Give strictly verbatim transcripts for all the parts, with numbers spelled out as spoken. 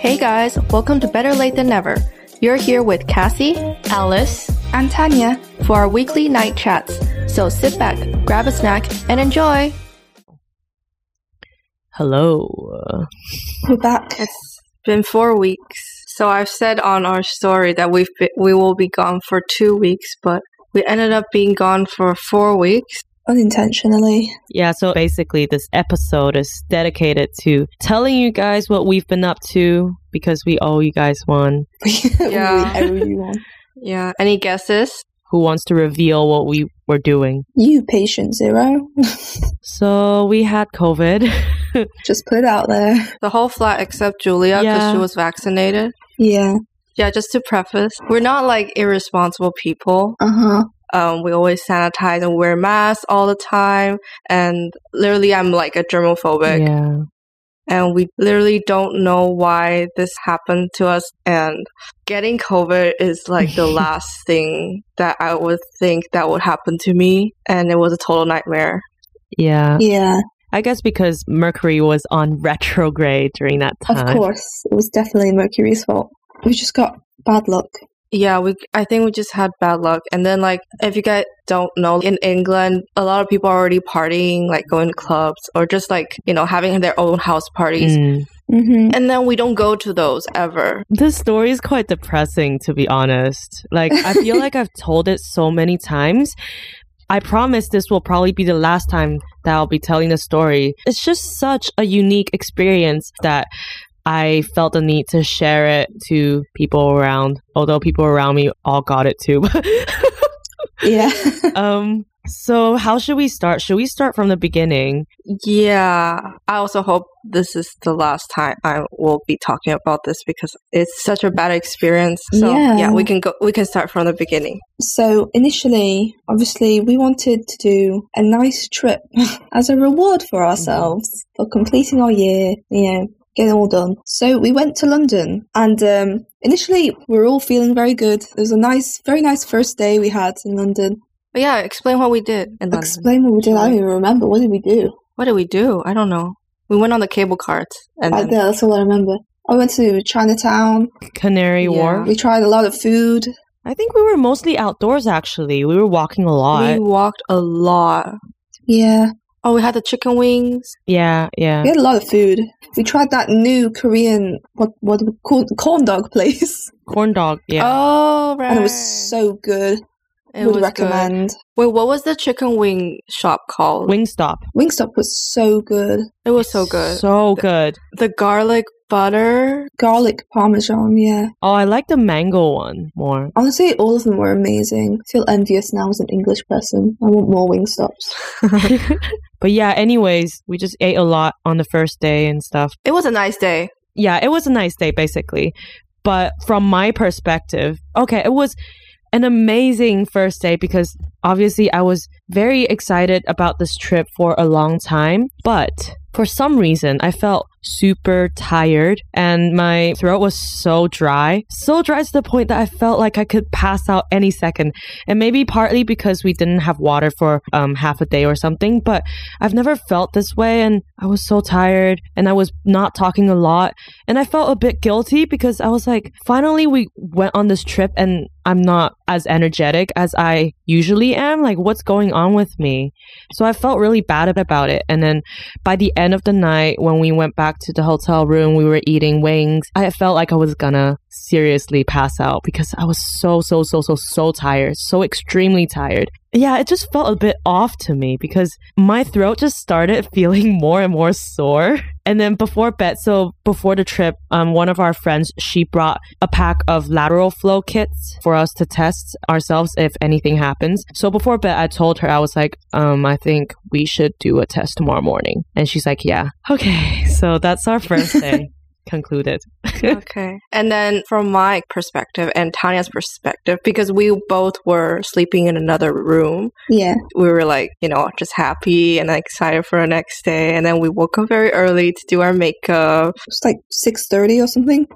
Hey guys, welcome to Better Late Than Never. You're here with Cassie, Alice, and Tanya for our weekly night chats. So sit back, grab a snack, and enjoy. Hello. We're back. It's been four weeks. So I've said on our story that we've been, we will be gone for two weeks, but we ended up being gone for four weeks. Unintentionally. Yeah, so basically this episode is dedicated to telling you guys what we've been up to because we owe you guys one. Yeah. We owe you one. Yeah. Any guesses? Who wants to reveal what we were doing? You, patient zero. So we had COVID. Just put it out there. The whole flat except Julia because yeah. she was vaccinated. Yeah. Yeah, just to preface, we're not like irresponsible people. Uh-huh. Um, we always sanitize and wear masks all the time. And literally, I'm like a germophobic. Yeah. And we literally don't know why this happened to us. And getting COVID is like the last thing that I would think that would happen to me. And it was a total nightmare. Yeah. Yeah. I guess because Mercury was on retrograde during that time. Of course. It was definitely Mercury's fault. We just got bad luck. Yeah, we. I think we just had bad luck. And then, like, if you guys don't know, in England, a lot of people are already partying, like going to clubs or just like, you know, having their own house parties. Mm. Mm-hmm. And then we don't go to those ever. This story is quite depressing, to be honest. Like, I feel like I've told it so many times. I promise this will probably be the last time that I'll be telling the story. It's just such a unique experience that I felt the need to share it to people around, although people around me all got it too. Yeah. Um. So how should we start? Should we start from the beginning? Yeah. I also hope this is the last time I will be talking about this because it's such a bad experience. So yeah, yeah we can go. We can start from the beginning. So initially, obviously, we wanted to do a nice trip as a reward for ourselves mm-hmm. for completing our year. You know. Get it all done. So we went to London and um, initially we were all feeling very good. It was a nice, very nice first day we had in London. But yeah, explain what we did in London. Explain what we did. I don't even remember. What did we do? What did we do? I don't know. We went on the cable cart. And I, then... That's all I remember. I went to Chinatown. Canary yeah. Wharf. We tried a lot of food. I think we were mostly outdoors actually. We were walking a lot. We walked a lot. Yeah. Oh, we had the chicken wings. Yeah, yeah. We had a lot of food. We tried that new Korean, what what we call corn dog place. Corn dog, yeah. Oh, right. And it was so good. It Would was recommend. Good. Wait, what was the chicken wing shop called? Wingstop. Wingstop was so good. It was so good. So the, good. The garlic butter. Garlic parmesan, yeah. Oh, I like the mango one more. Honestly, all of them were amazing. I feel envious now as an English person. I want more Wingstops. But yeah, anyways, we just ate a lot on the first day and stuff. It was a nice day. Yeah, it was a nice day, basically. But from my perspective, okay, it was an amazing first day because obviously I was very excited about this trip for a long time. But for some reason, I felt super tired and my throat was so dry. So dry to the point that I felt like I could pass out any second. And maybe partly because we didn't have water for um, half a day or something. But I've never felt this way and I was so tired and I was not talking a lot. And I felt a bit guilty because I was like, finally we went on this trip and I'm not as energetic as I usually am. Like, what's going on with me? So I felt really bad about it. And then by the end of the night, when we went back to the hotel room, we were eating wings. I felt like I was gonna seriously pass out because I was so, so, so, so, so tired. So extremely tired. Yeah, it just felt a bit off to me because my throat just started feeling more and more sore. And then before bed, so before the trip, um, one of our friends, she brought a pack of lateral flow kits for us to test ourselves if anything happens. So before bed, I told her, I was like, um, I think we should do a test tomorrow morning. And she's like, yeah. Okay, so that's our first day. Concluded. Okay. And then from my perspective and Tanya's perspective, because we both were sleeping in another room. Yeah. We were like, you know, just happy and excited for the next day. And then we woke up very early to do our makeup. It's like six thirty or something.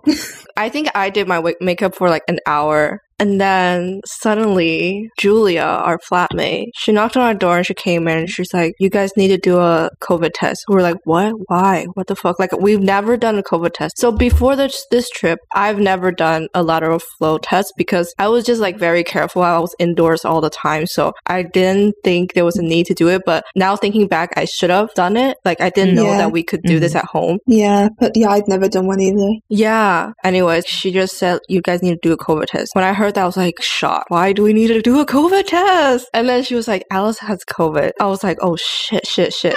I think I did my makeup for like an hour. And then suddenly, Julia, our flatmate, she knocked on our door and she came in and she's like, you guys need to do a COVID test. We were like, what? Why? What the fuck? Like, we've never done a COVID test. So before this, this trip, I've never done a lateral flow test because I was just like very careful. I was indoors all the time. So I didn't think there was a need to do it. But now thinking back, I should have done it. Like, I didn't yeah. know that we could do mm-hmm. this at home. Yeah. But yeah, I'd never done one either. Yeah. Anyways, she just said, you guys need to do a COVID test. When I heard that, I was like, shocked. Why do we need to do a COVID test? And then she was like, Alice has COVID. I was like, oh shit, shit, shit.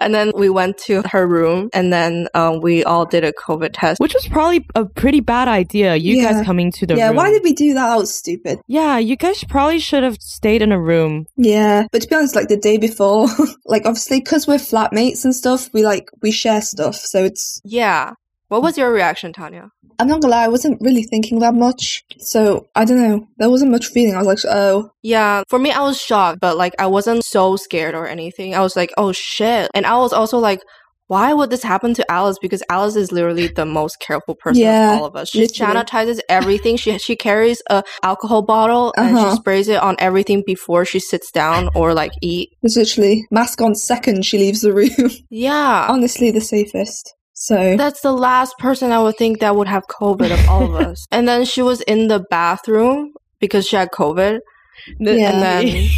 And then we went to her room and then um, we all did a COVID test. Which was probably a pretty bad idea. You yeah. guys coming to the yeah, room. Yeah, why did we do that? That was stupid. Yeah, you guys probably should have stayed in a room. Yeah, but to be honest, like the day before, like obviously because we're flatmates and stuff, we like, we share stuff. So it's... Yeah. What was your reaction, Tanya? I'm not gonna lie, I wasn't really thinking that much. So, I don't know. There wasn't much feeling. I was like, oh. Yeah, for me, I was shocked, but like, I wasn't so scared or anything. I was like, oh shit. And I was also like, why would this happen to Alice? Because Alice is literally the most careful person yeah, of all of us. She literally sanitizes everything. She she carries a alcohol bottle uh-huh. and she sprays it on everything before she sits down or like eat. It's literally mask on second she leaves the room. Yeah. Honestly, the safest. So that's the last person I would think that would have COVID of all of us. And then she was in the bathroom because she had COVID. Th- yeah. And then,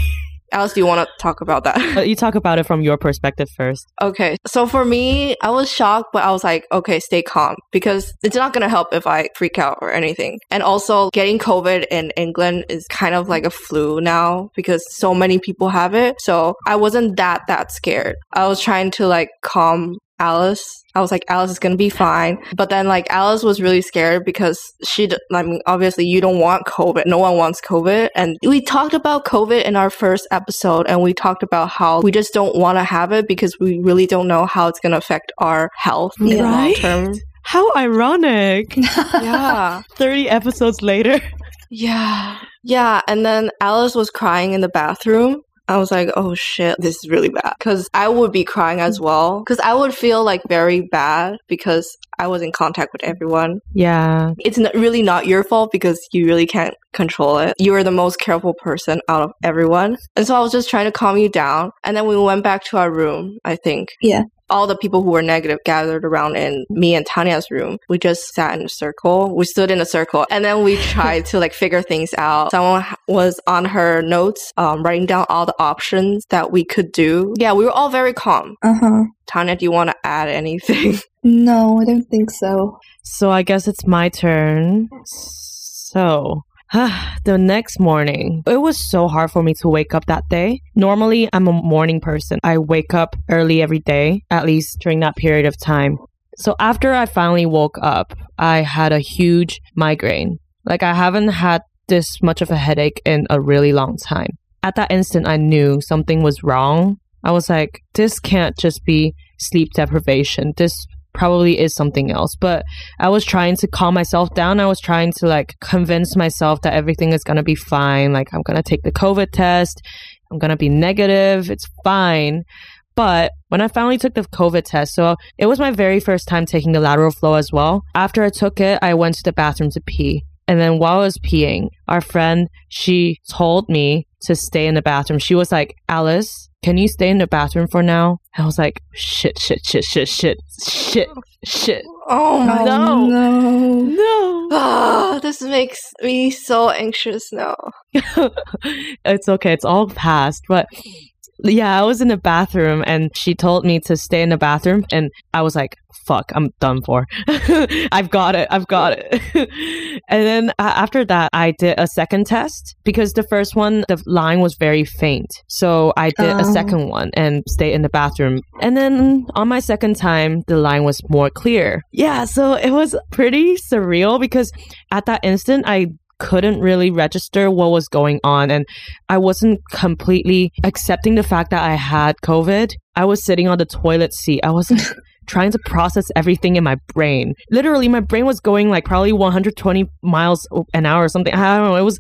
Alice, do you want to talk about that? You talk about it from your perspective first. Okay. So for me, I was shocked, but I was like, okay, stay calm because it's not going to help if I freak out or anything. And also getting COVID in England is kind of like a flu now because so many people have it. So I wasn't that, that scared. I was trying to like calm Alice. I was like, Alice is going to be fine. But then like Alice was really scared because she, d- I mean, obviously you don't want COVID. No one wants COVID. And we talked about COVID in our first episode and we talked about how we just don't want to have it because we really don't know how it's going to affect our health yeah. in the long term. How ironic. Yeah. thirty episodes later. Yeah. Yeah. And then Alice was crying in the bathroom. I was like, oh shit, this is really bad. Because I would be crying as well. Because I would feel like very bad because I was in contact with everyone. Yeah. It's not, really not your fault because you really can't control it. You are the most careful person out of everyone. And so I was just trying to calm you down. And then we went back to our room, I think. Yeah. All the people who were negative gathered around in me and Tanya's room. We just sat in a circle. We stood in a circle. And then we tried to like figure things out. Someone was on her notes, um, writing down all the options that we could do. Yeah, we were all very calm. Uh-huh. Tanya, do you want to add anything? No, I don't think so. So I guess it's my turn. So... The next morning, it was so hard for me to wake up that day. Normally, I'm a morning person. I wake up early every day, at least during that period of time. So after I finally woke up, I had a huge migraine. Like I haven't had this much of a headache in a really long time. At that instant, I knew something was wrong. I was like, this can't just be sleep deprivation. This probably is something else. But I was trying to calm myself down. I was trying to like convince myself that everything is going to be fine. Like I'm going to take the COVID test. I'm going to be negative. It's fine. But when I finally took the COVID test, so it was my very first time taking the lateral flow as well. After I took it, I went to the bathroom to pee. And then while I was peeing, our friend, she told me to stay in the bathroom. She was like, Alice, can you stay in the bathroom for now? And I was like, shit, shit, shit, shit, shit, shit, shit. Oh, my no. No. No. Oh, this makes me so anxious now. It's okay. It's all past. But yeah, I was in the bathroom and she told me to stay in the bathroom. And I was like, fuck, I'm done for. I've got it. I've got it. And then uh, after that, I did a second test because the first one, the line was very faint. So I did um. a second one and stayed in the bathroom. And then on my second time, the line was more clear. Yeah. So it was pretty surreal because at that instant, I couldn't really register what was going on. And I wasn't completely accepting the fact that I had COVID. I was sitting on the toilet seat. I wasn't... trying to process everything in my brain. Literally, my brain was going like probably one hundred twenty miles an hour or something. I don't know. It was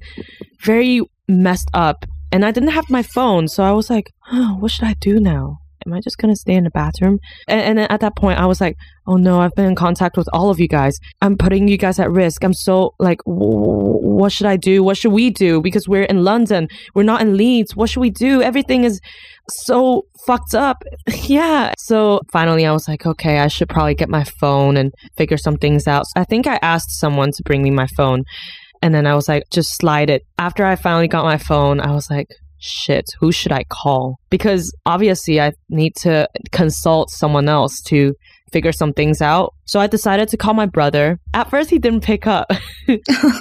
very messed up. And I didn't have my phone. So I was like, oh, what should I do now? am I just going to stay in the bathroom? And, and then at that point, I was like, oh no, I've been in contact with all of you guys. I'm putting you guys at risk. I'm so like, what should I do? What should we do? Because we're in London. We're not in Leeds. What should we do? Everything is so fucked up. Yeah. So finally, I was like, okay, I should probably get my phone and figure some things out. So I think I asked someone to bring me my phone. And then I was like, just slide it. After I finally got my phone, I was like, shit, who should I call? Because obviously I need to consult someone else to figure some things out. So I decided to call my brother. At first, he didn't pick up.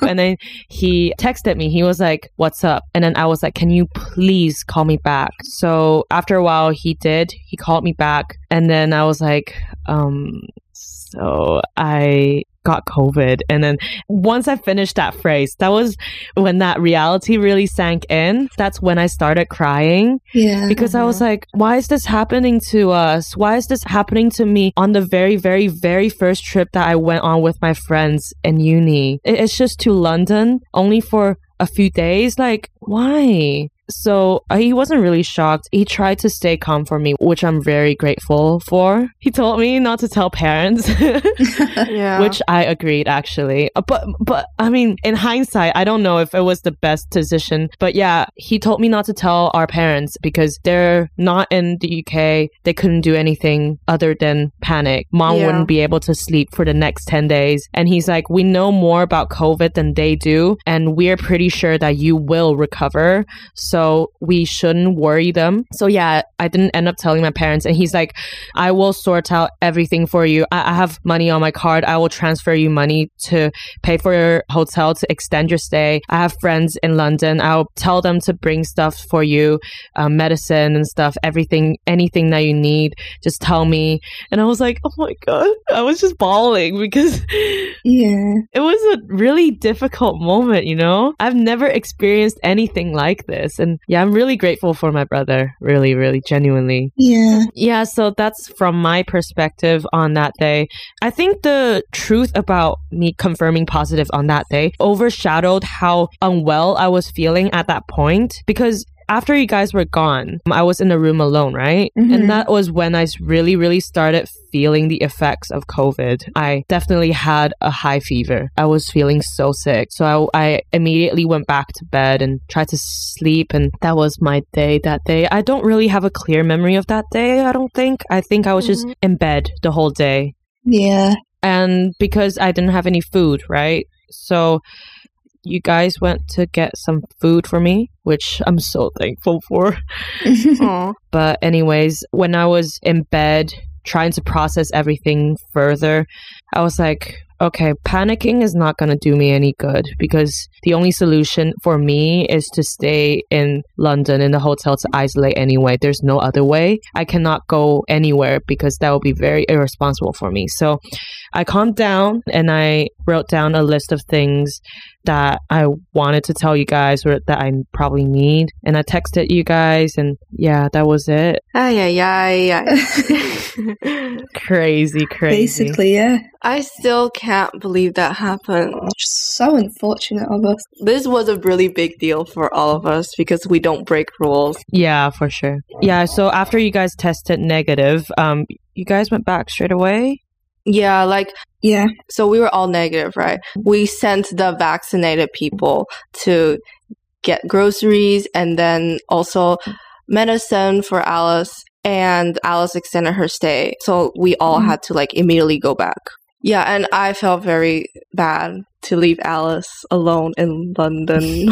And then he texted me. He was like, what's up? And then I was like, can you please call me back? So after a while, he did. He called me back. And then I was like, um, so I got COVID. And then once I finished that phrase, that was when that reality really sank in. That's when I started crying. Yeah. Because I was like, why is this happening to us? Why is this happening to me on the very, very, very first trip that I went on with my friends in uni? It's just to London only for a few days. Like, why? So he wasn't really shocked. He tried to stay calm for me, which I'm very grateful for. He told me not to tell parents, yeah. Which I agreed, actually. But, but I mean, in hindsight, I don't know if it was the best decision. But yeah, he told me not to tell our parents because they're not in the U K. They couldn't do anything other than panic. Mom yeah. wouldn't be able to sleep for the next ten days. And he's like, we know more about COVID than they do. And we're pretty sure that you will recover. So So we shouldn't worry them. So yeah, I didn't end up telling my parents. And he's like, I will sort out everything for you. I, I have money on my card. I will transfer you money to pay for your hotel, to extend your stay. I have friends in London. I'll tell them to bring stuff for you, uh, medicine and stuff, everything, anything that you need. Just tell me. And I was like, oh my God, I was just bawling because yeah, it was a really difficult moment, you know? I've never experienced anything like this. And yeah, I'm really grateful for my brother. Really, really genuinely. Yeah. Yeah. So that's from my perspective on that day. I think the truth about me confirming positive on that day overshadowed how unwell I was feeling at that point, because after you guys were gone, I was in the room alone, right? Mm-hmm. And that was when I really, really started feeling the effects of COVID. I definitely had a high fever. I was feeling so sick. So I, I immediately went back to bed and tried to sleep. And that was my day that day. I don't really have a clear memory of that day, I don't think. I think I was mm-hmm. just in bed the whole day. Yeah. And because I didn't have any food, right? So you guys went to get some food for me, which I'm so thankful for. But anyways, when I was in bed trying to process everything further, I was like, okay, panicking is not going to do me any good, because the only solution for me is to stay in London in the hotel to isolate anyway. There's no other way. I cannot go anywhere because that would be very irresponsible for me. So I calmed down and I wrote down a list of things that I wanted to tell you guys or that I probably need. And I texted you guys and yeah, that was it. Ay, ay, ay, ay. Crazy, crazy. Basically, yeah. I still can't believe that happened. Just so unfortunate of us. This was a really big deal for all of us because we don't break rules. Yeah, for sure. Yeah, so after you guys tested negative, um, you guys went back straight away? Yeah, like, yeah. So we were all negative, right? We sent the vaccinated people to get groceries and then also medicine for Alice, and Alice extended her stay. So we all mm-hmm. had to like immediately go back. Yeah, and I felt very bad to leave Alice alone in London.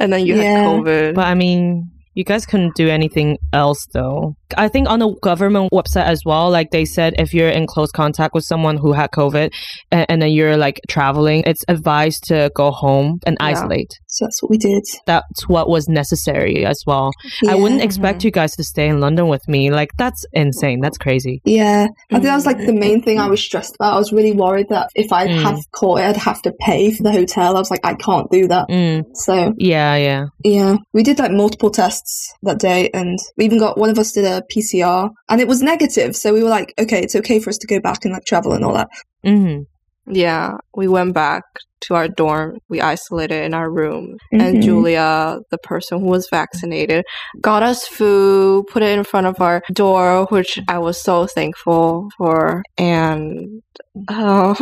And then you yeah. had COVID. But I mean, you guys couldn't do anything else, though. I think on the government website as well, like they said, if you're in close contact with someone who had COVID and, and then you're like traveling, it's advised to go home and yeah. isolate. So that's what we did. That's what was necessary as well. Yeah. I wouldn't expect mm-hmm. you guys to stay in London with me. Like, that's insane. That's crazy. Yeah. I think that was like the main thing I was stressed about. I was really worried that if I mm. had caught it, I'd have to pay for the hotel. I was like, I can't do that. Mm. So yeah, yeah. Yeah. We did like multiple tests that day, and we even got one of us did a P C R and it was negative, so we were like, okay, it's okay for us to go back and like travel and all that. Mm-hmm. Yeah, we went back to our dorm. We isolated in our room. Mm-hmm. And Julia, the person who was vaccinated, got us food, put it in front of our door, which I was so thankful for. And uh,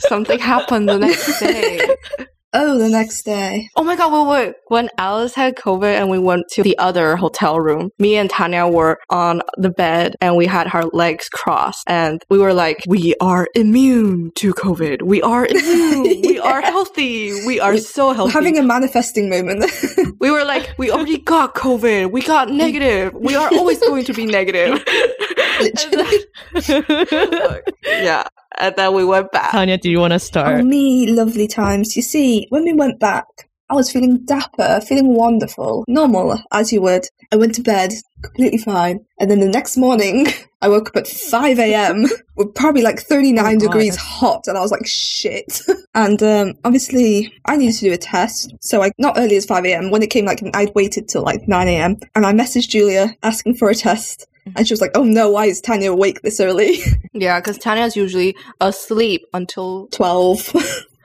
something happened the next day. Oh, the next day. Oh my god, wait, wait. When Alice had COVID and we went to the other hotel room, me and Tanya were on the bed and we had our legs crossed and we were like, we are immune to COVID. We are immune. Yeah. We are healthy. We are so healthy. We're having a manifesting moment. We were like, we already got COVID. We got negative. We are always going to be negative. Literally. Then, yeah. And then we went back. Tanya, do you want to start? Oh, me, lovely times. You see, when we went back, I was feeling dapper, feeling wonderful, normal, as you would. I went to bed completely fine. And then the next morning, I woke up at five a.m. with probably like thirty-nine oh, degrees hot. And I was like, shit. And um, obviously, I needed to do a test. So I, not early as five a.m. When it came, like I'd waited till like nine a.m. And I messaged Julia asking for a test. And she was like, oh no, why is Tanya awake this early? Yeah, because Tanya's usually asleep until twelve.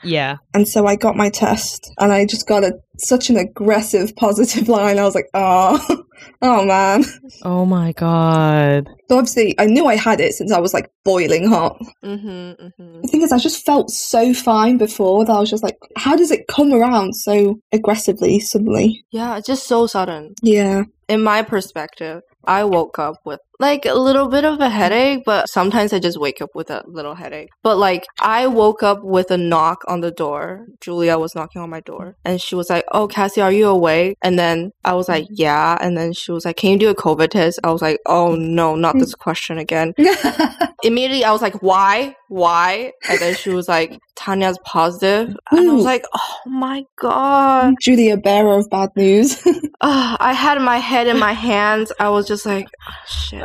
Yeah. And so I got my test and I just got a, such an aggressive positive line. I was like, oh, oh man. Oh my God. But obviously, I knew I had it since I was like boiling hot. Mm-hmm, mm-hmm. The thing is, I just felt so fine before that I was just like, how does it come around so aggressively suddenly? Yeah, it's just so sudden. Yeah. In my perspective, I woke up with like a little bit of a headache, but sometimes I just wake up with a little headache. But like I woke up with a knock on the door. Julia was knocking on my door and she was like, oh, Cassie, are you awake? And then I was like, yeah. And then she was like, can you do a COVID test? I was like, oh no, not this question again. Immediately I was like, why? Why? And then she was like, Tanya's positive. And Ooh. I was like, oh my God. Julia, bearer of bad news. uh, I had my head in my hands. I was just like, oh, shit.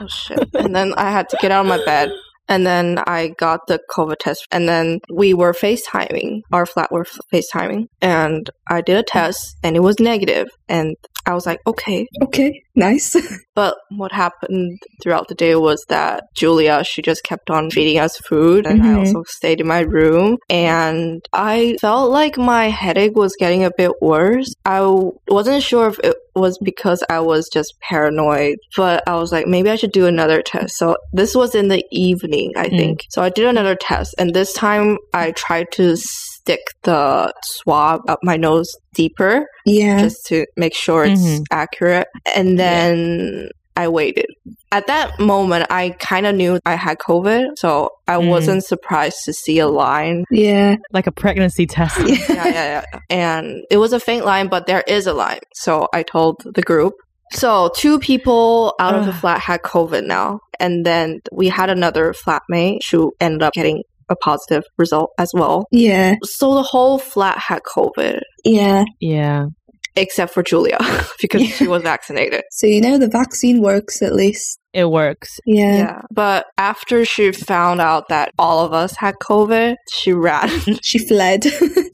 Oh shit. And then I had to get out of my bed. And then I got the COVID test. And then we were FaceTiming. Our flat were FaceTiming. And I did a test and it was negative. And I was like, okay. Okay, nice. But what happened throughout the day was that Julia, she just kept on feeding us food. And mm-hmm. I also stayed in my room. And I felt like my headache was getting a bit worse. I wasn't sure if it was because I was just paranoid. But I was like, maybe I should do another test. So this was in the evening, I mm. think. So I did another test. And this time I tried to stick the swab up my nose deeper, yeah, just to make sure it's mm-hmm. accurate. And then yeah. I waited. At that moment, I kind of knew I had COVID, so I mm. wasn't surprised to see a line. Yeah, like a pregnancy test. yeah, yeah, yeah. And it was a faint line, but there is a line. So I told the group. So two people out of the flat had COVID now, and then we had another flatmate who ended up getting a positive result as well. Yeah. So the whole flat had COVID. Yeah. Yeah. Except for Julia, because yeah. she was vaccinated. So you know the vaccine works at least. It works. Yeah. yeah. But after she found out that all of us had COVID, she ran. She fled.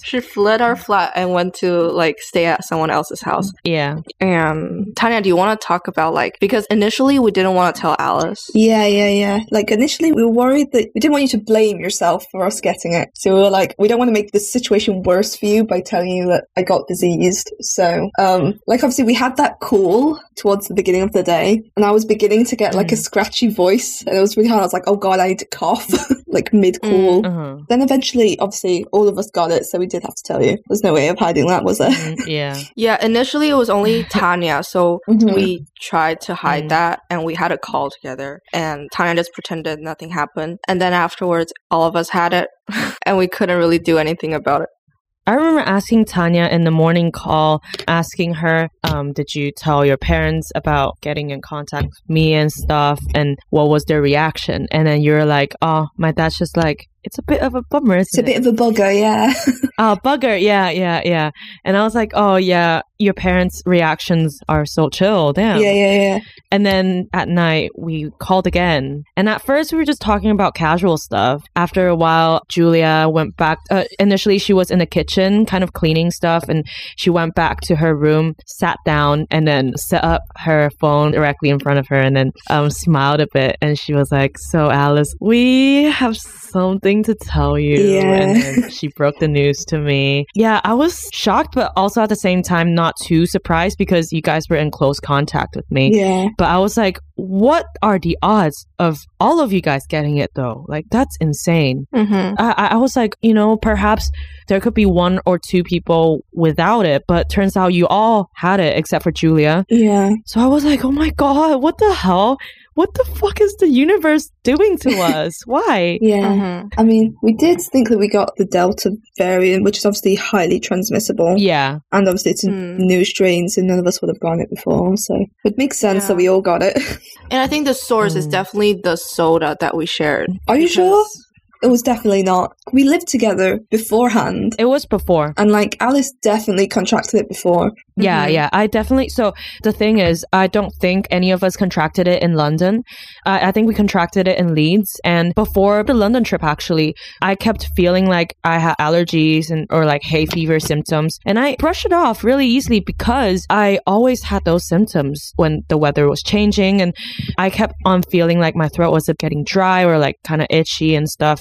She fled our flat and went to like stay at someone else's house. Yeah. And Tanya, do you want to talk about like, because initially we didn't want to tell Alice. Yeah, yeah, yeah. Like initially we were worried that we didn't want you to blame yourself for us getting it. So we were like, we don't want to make this situation worse for you by telling you that I got diseased. So um, like obviously we had that call towards the beginning of the day and I was beginning to get like mm. a scratchy voice and it was really hard. I was like, oh god, I need to cough like mid-call. Mm, uh-huh. Then eventually obviously all of us got it, so we did have to tell you. There's no way of hiding that, was there? Mm, yeah yeah initially it was only Tanya, so mm-hmm. we tried to hide mm. that and we had a call together and Tanya just pretended nothing happened, and then afterwards all of us had it and we couldn't really do anything about it. I remember asking Tanya in the morning call, asking her, um, did you tell your parents about getting in contact with me and stuff? And what was their reaction? And then you're like, oh, my dad's just like, it's a bit of a bummer. It's a bit it? of a bugger, yeah. Oh, bugger, yeah, yeah, yeah. And I was like, oh, yeah, your parents' reactions are so chill, damn. Yeah, yeah, yeah. And then at night, we called again. And at first, we were just talking about casual stuff. After a while, Julia went back. Uh, initially, she was in the kitchen, kind of cleaning stuff. And she went back to her room, sat down, and then set up her phone directly in front of her and then um, smiled a bit. And she was like, so, Alice, we have something to tell you. Yeah. And then she broke the news to me. Yeah, I was shocked, but also at the same time, not too surprised because you guys were in close contact with me. Yeah. But I was like, what are the odds of all of you guys getting it though? Like, that's insane. Mm-hmm. I, I was like, you know, perhaps there could be one or two people without it, but turns out you all had it except for Julia. Yeah. So I was like, oh my God, what the hell? What the fuck is the universe doing to us? Why? Yeah. Mm-hmm. I mean, we did think that we got the Delta variant, which is obviously highly transmissible. Yeah. And obviously it's mm. a new strain, so none of us would have gotten it before. So it makes sense yeah. that we all got it. And I think the source mm. is definitely the soda that we shared. Are you sure? It was definitely not. We lived together beforehand. It was before. And like Alice definitely contracted it before. Yeah, mm-hmm. yeah. I definitely. So the thing is, I don't think any of us contracted it in London. Uh, I think we contracted it in Leeds. And before the London trip, actually, I kept feeling like I had allergies and or like hay fever symptoms. And I brushed it off really easily because I always had those symptoms when the weather was changing. And I kept on feeling like my throat was getting dry or like kind of itchy and stuff.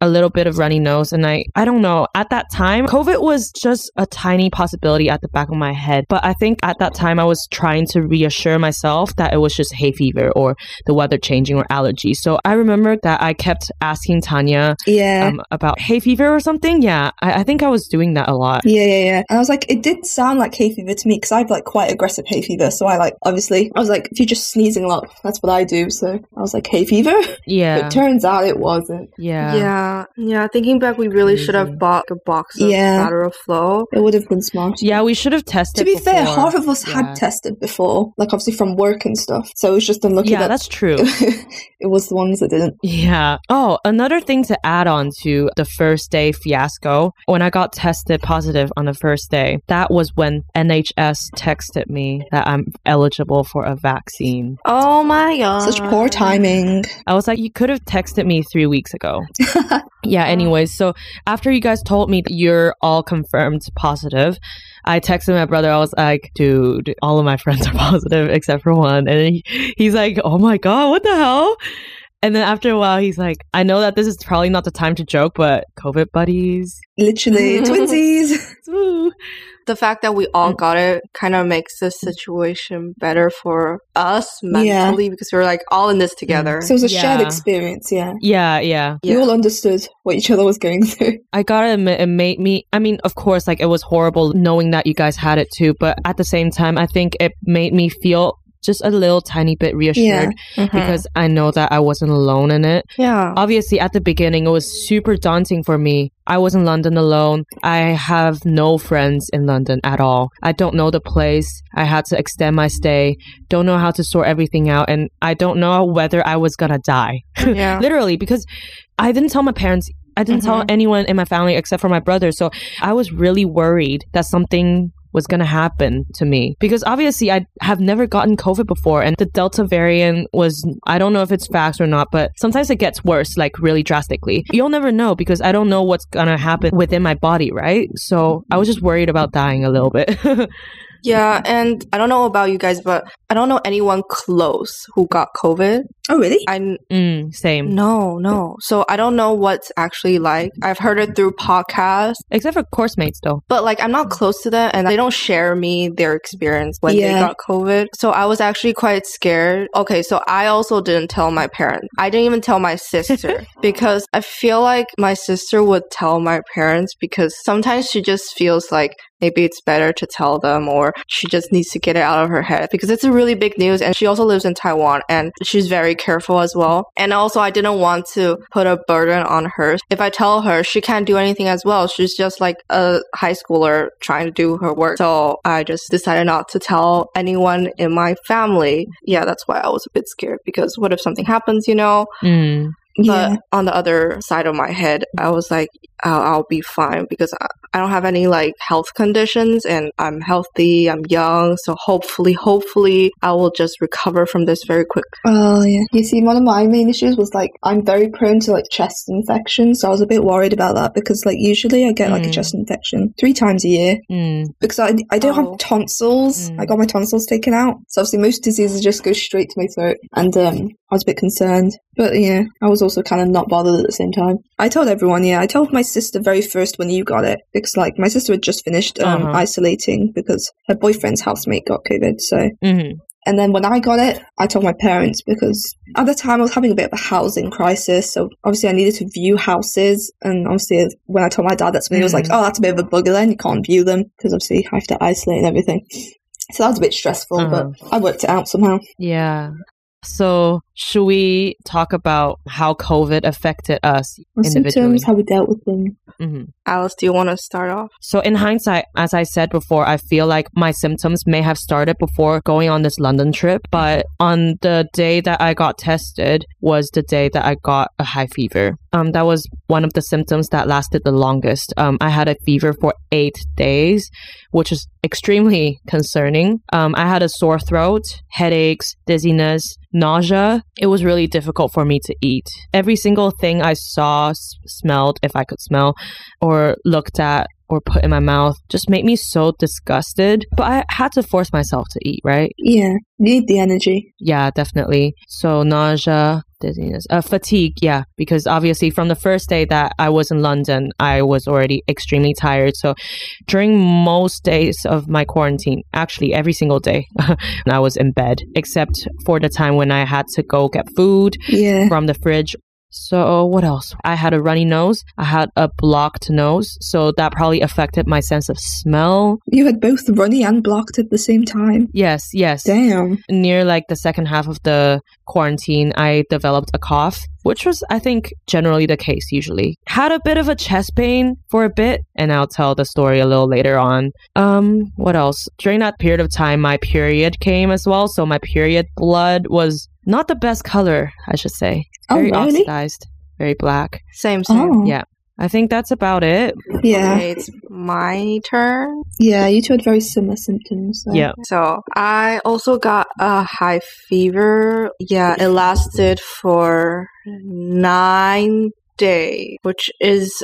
A little bit of runny nose. And I, I don't know, at that time, COVID was just a tiny possibility at the back of my head. But I think at that time, I was trying to reassure myself that it was just hay fever or the weather changing or allergies. So I remember that I kept asking Tanya yeah. um, about hay fever or something. Yeah, I, I think I was doing that a lot. Yeah, yeah, yeah. And I was like, it did sound like hay fever to me because I have like quite aggressive hay fever. So I like, obviously, I was like, if you're just sneezing a lot, that's what I do. So I was like, hay fever? Yeah. It turns out it wasn't. Yeah. Yeah. Yeah, thinking back, we really should have bought a box of yeah. lateral flow. It would have been smart. Yeah, we should have tested. To be before. fair, half of us yeah. had tested before, like obviously from work and stuff. So it was just unlucky. Yeah, that that's true. It was the ones that didn't. Yeah. Oh, another thing to add on to the first day fiasco, when I got tested positive on the first day, that was when N H S texted me that I'm eligible for a vaccine. Oh my God. Such poor timing. I was like, you could have texted me three weeks ago. Yeah, anyways, so after you guys told me that you're all confirmed positive, I texted my brother. I was like, dude, all of my friends are positive except for one. And he, he's like, oh my God, what the hell? And then after a while, he's like, I know that this is probably not the time to joke, but COVID buddies. Literally, twinsies. Woo. The fact that we all got it kind of makes the situation better for us mentally yeah. because we were like all in this together. So it was a yeah. shared experience, yeah. Yeah, yeah. We yeah. all understood what each other was going through. I gotta admit, it made me, I mean, of course, like it was horrible knowing that you guys had it too, but at the same time, I think it made me feel just a little tiny bit reassured yeah. mm-hmm. because I know that I wasn't alone in it. Yeah. Obviously, at the beginning, it was super daunting for me. I was in London alone. I have no friends in London at all. I don't know the place. I had to extend my stay. Don't know how to sort everything out. And I don't know whether I was gonna die. Yeah. Literally, because I didn't tell my parents. I didn't mm-hmm. tell anyone in my family except for my brother. So I was really worried that something was going to happen to me because obviously I have never gotten COVID before, and the Delta variant was, I don't know if it's facts or not, but sometimes it gets worse, like really drastically. You'll never know because I don't know what's going to happen within my body, right? So I was just worried about dying a little bit. Yeah, and I don't know about you guys, but I don't know anyone close who got COVID. Oh, really? I'm mm, same. No, no. So I don't know what's actually like. I've heard it through podcasts. Except for course mates, though. But like, I'm not close to them, and they don't share me their experience when yeah. they got COVID. So I was actually quite scared. Okay, so I also didn't tell my parents. I didn't even tell my sister because I feel like my sister would tell my parents because sometimes she just feels like maybe it's better to tell them, or she just needs to get it out of her head because it's a really big news. And she also lives in Taiwan and she's very careful as well. And also, I didn't want to put a burden on her. If I tell her, she can't do anything as well. She's just like a high schooler trying to do her work. So I just decided not to tell anyone in my family. Yeah, that's why I was a bit scared because what if something happens, you know? Mm. But yeah. on the other side of my head, I was like, I'll, I'll be fine because I, I don't have any like health conditions and I'm healthy, I'm young. So hopefully, hopefully I will just recover from this very quick. Oh, yeah. You see, one of my main issues was like, I'm very prone to like chest infections. So I was a bit worried about that because like usually I get mm. like a chest infection three times a year mm. because I, I don't oh. have tonsils. Mm. I got my tonsils taken out. So obviously most diseases just go straight to my throat. And um, I was a bit concerned. But yeah, I was also kind of not bothered at the same time. I told everyone, yeah, I told my sister very first when you got it. Because like my sister had just finished um, uh-huh. isolating because her boyfriend's housemate got COVID. So, mm-hmm. and then when I got it, I told my parents because at the time I was having a bit of a housing crisis. So obviously I needed to view houses. And obviously when I told my dad, that's when mm-hmm. he was like, oh, that's a bit of a bugger then. You can't view them because obviously I have to isolate and everything. So that was a bit stressful, uh-huh. but I worked it out somehow. Yeah. So should we talk about how COVID affected us Our individually? Symptoms, how we dealt with them. Mm-hmm. Alice, do you want to start off? So in hindsight, as I said before, I feel like my symptoms may have started before going on this London trip. But on the day that I got tested was the day that I got a high fever. Um, that was one of the symptoms that lasted the longest. Um, I had a fever for eight days, which is extremely concerning. Um, I had a sore throat, headaches, dizziness, nausea. It was really difficult for me to eat. Every single thing I saw, s- smelled, if I could smell, or looked at, or put in my mouth just made me so disgusted. But I had to force myself to eat, right? Yeah, need the energy. Yeah, definitely. So nausea, dizziness, uh, fatigue, yeah. Because obviously from the first day that I was in London, I was already extremely tired. So during most days of my quarantine, actually every single day, I was in bed, except for the time when I had to go get food yeah. from the fridge. So what else? I had a runny nose. I had a blocked nose. So that probably affected my sense of smell. You had both runny and blocked at the same time? Yes, yes. Damn. Near like the second half of the quarantine, I developed a cough, which was, I think, generally the case usually. Had a bit of a chest pain for a bit, and I'll tell the story a little later on. Um, what else? During that period of time, my period came as well. So my period blood was not the best color, I should say. Very oh, really? Oxidized, very black. Same, same. Oh. Yeah. I think that's about it. Yeah. Okay, it's my turn. Yeah, you two had very similar symptoms. So. Yeah. So I also got a high fever. Yeah, it lasted for nine days, which is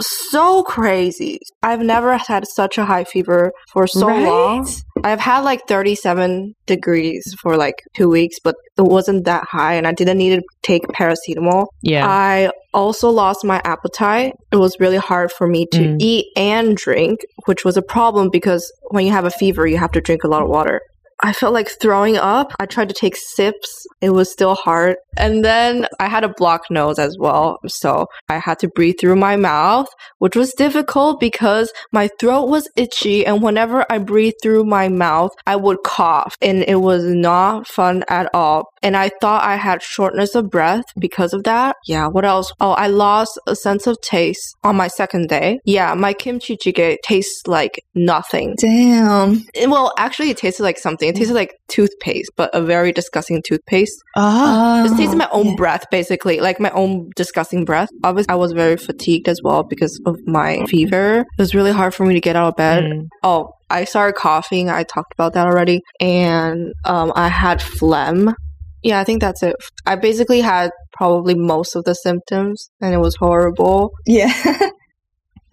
so crazy. I've never had such a high fever for so right? long. I've had like thirty-seven degrees for like two weeks, but it wasn't that high and I didn't need to take paracetamol. Yeah. I also lost my appetite. It was really hard for me to mm. eat and drink, which was a problem because when you have a fever, you have to drink a lot of water. I felt like throwing up. I tried to take sips. It was still hard. And then I had a blocked nose as well. So I had to breathe through my mouth, which was difficult because my throat was itchy. And whenever I breathed through my mouth, I would cough. And it was not fun at all. And I thought I had shortness of breath because of that. Yeah, what else? Oh, I lost a sense of taste on my second day. Yeah, my kimchi jjigae tastes like nothing. Damn. It, well, actually, it tasted like something. It tasted like toothpaste, but a very disgusting toothpaste. Oh, it tasted my own yeah. breath, basically, like my own disgusting breath. Obviously, I was very fatigued as well because of my fever. It was really hard for me to get out of bed. Mm. Oh, I started coughing. I talked about that already. And um, I had phlegm. Yeah, I think that's it. I basically had probably most of the symptoms and it was horrible. Yeah.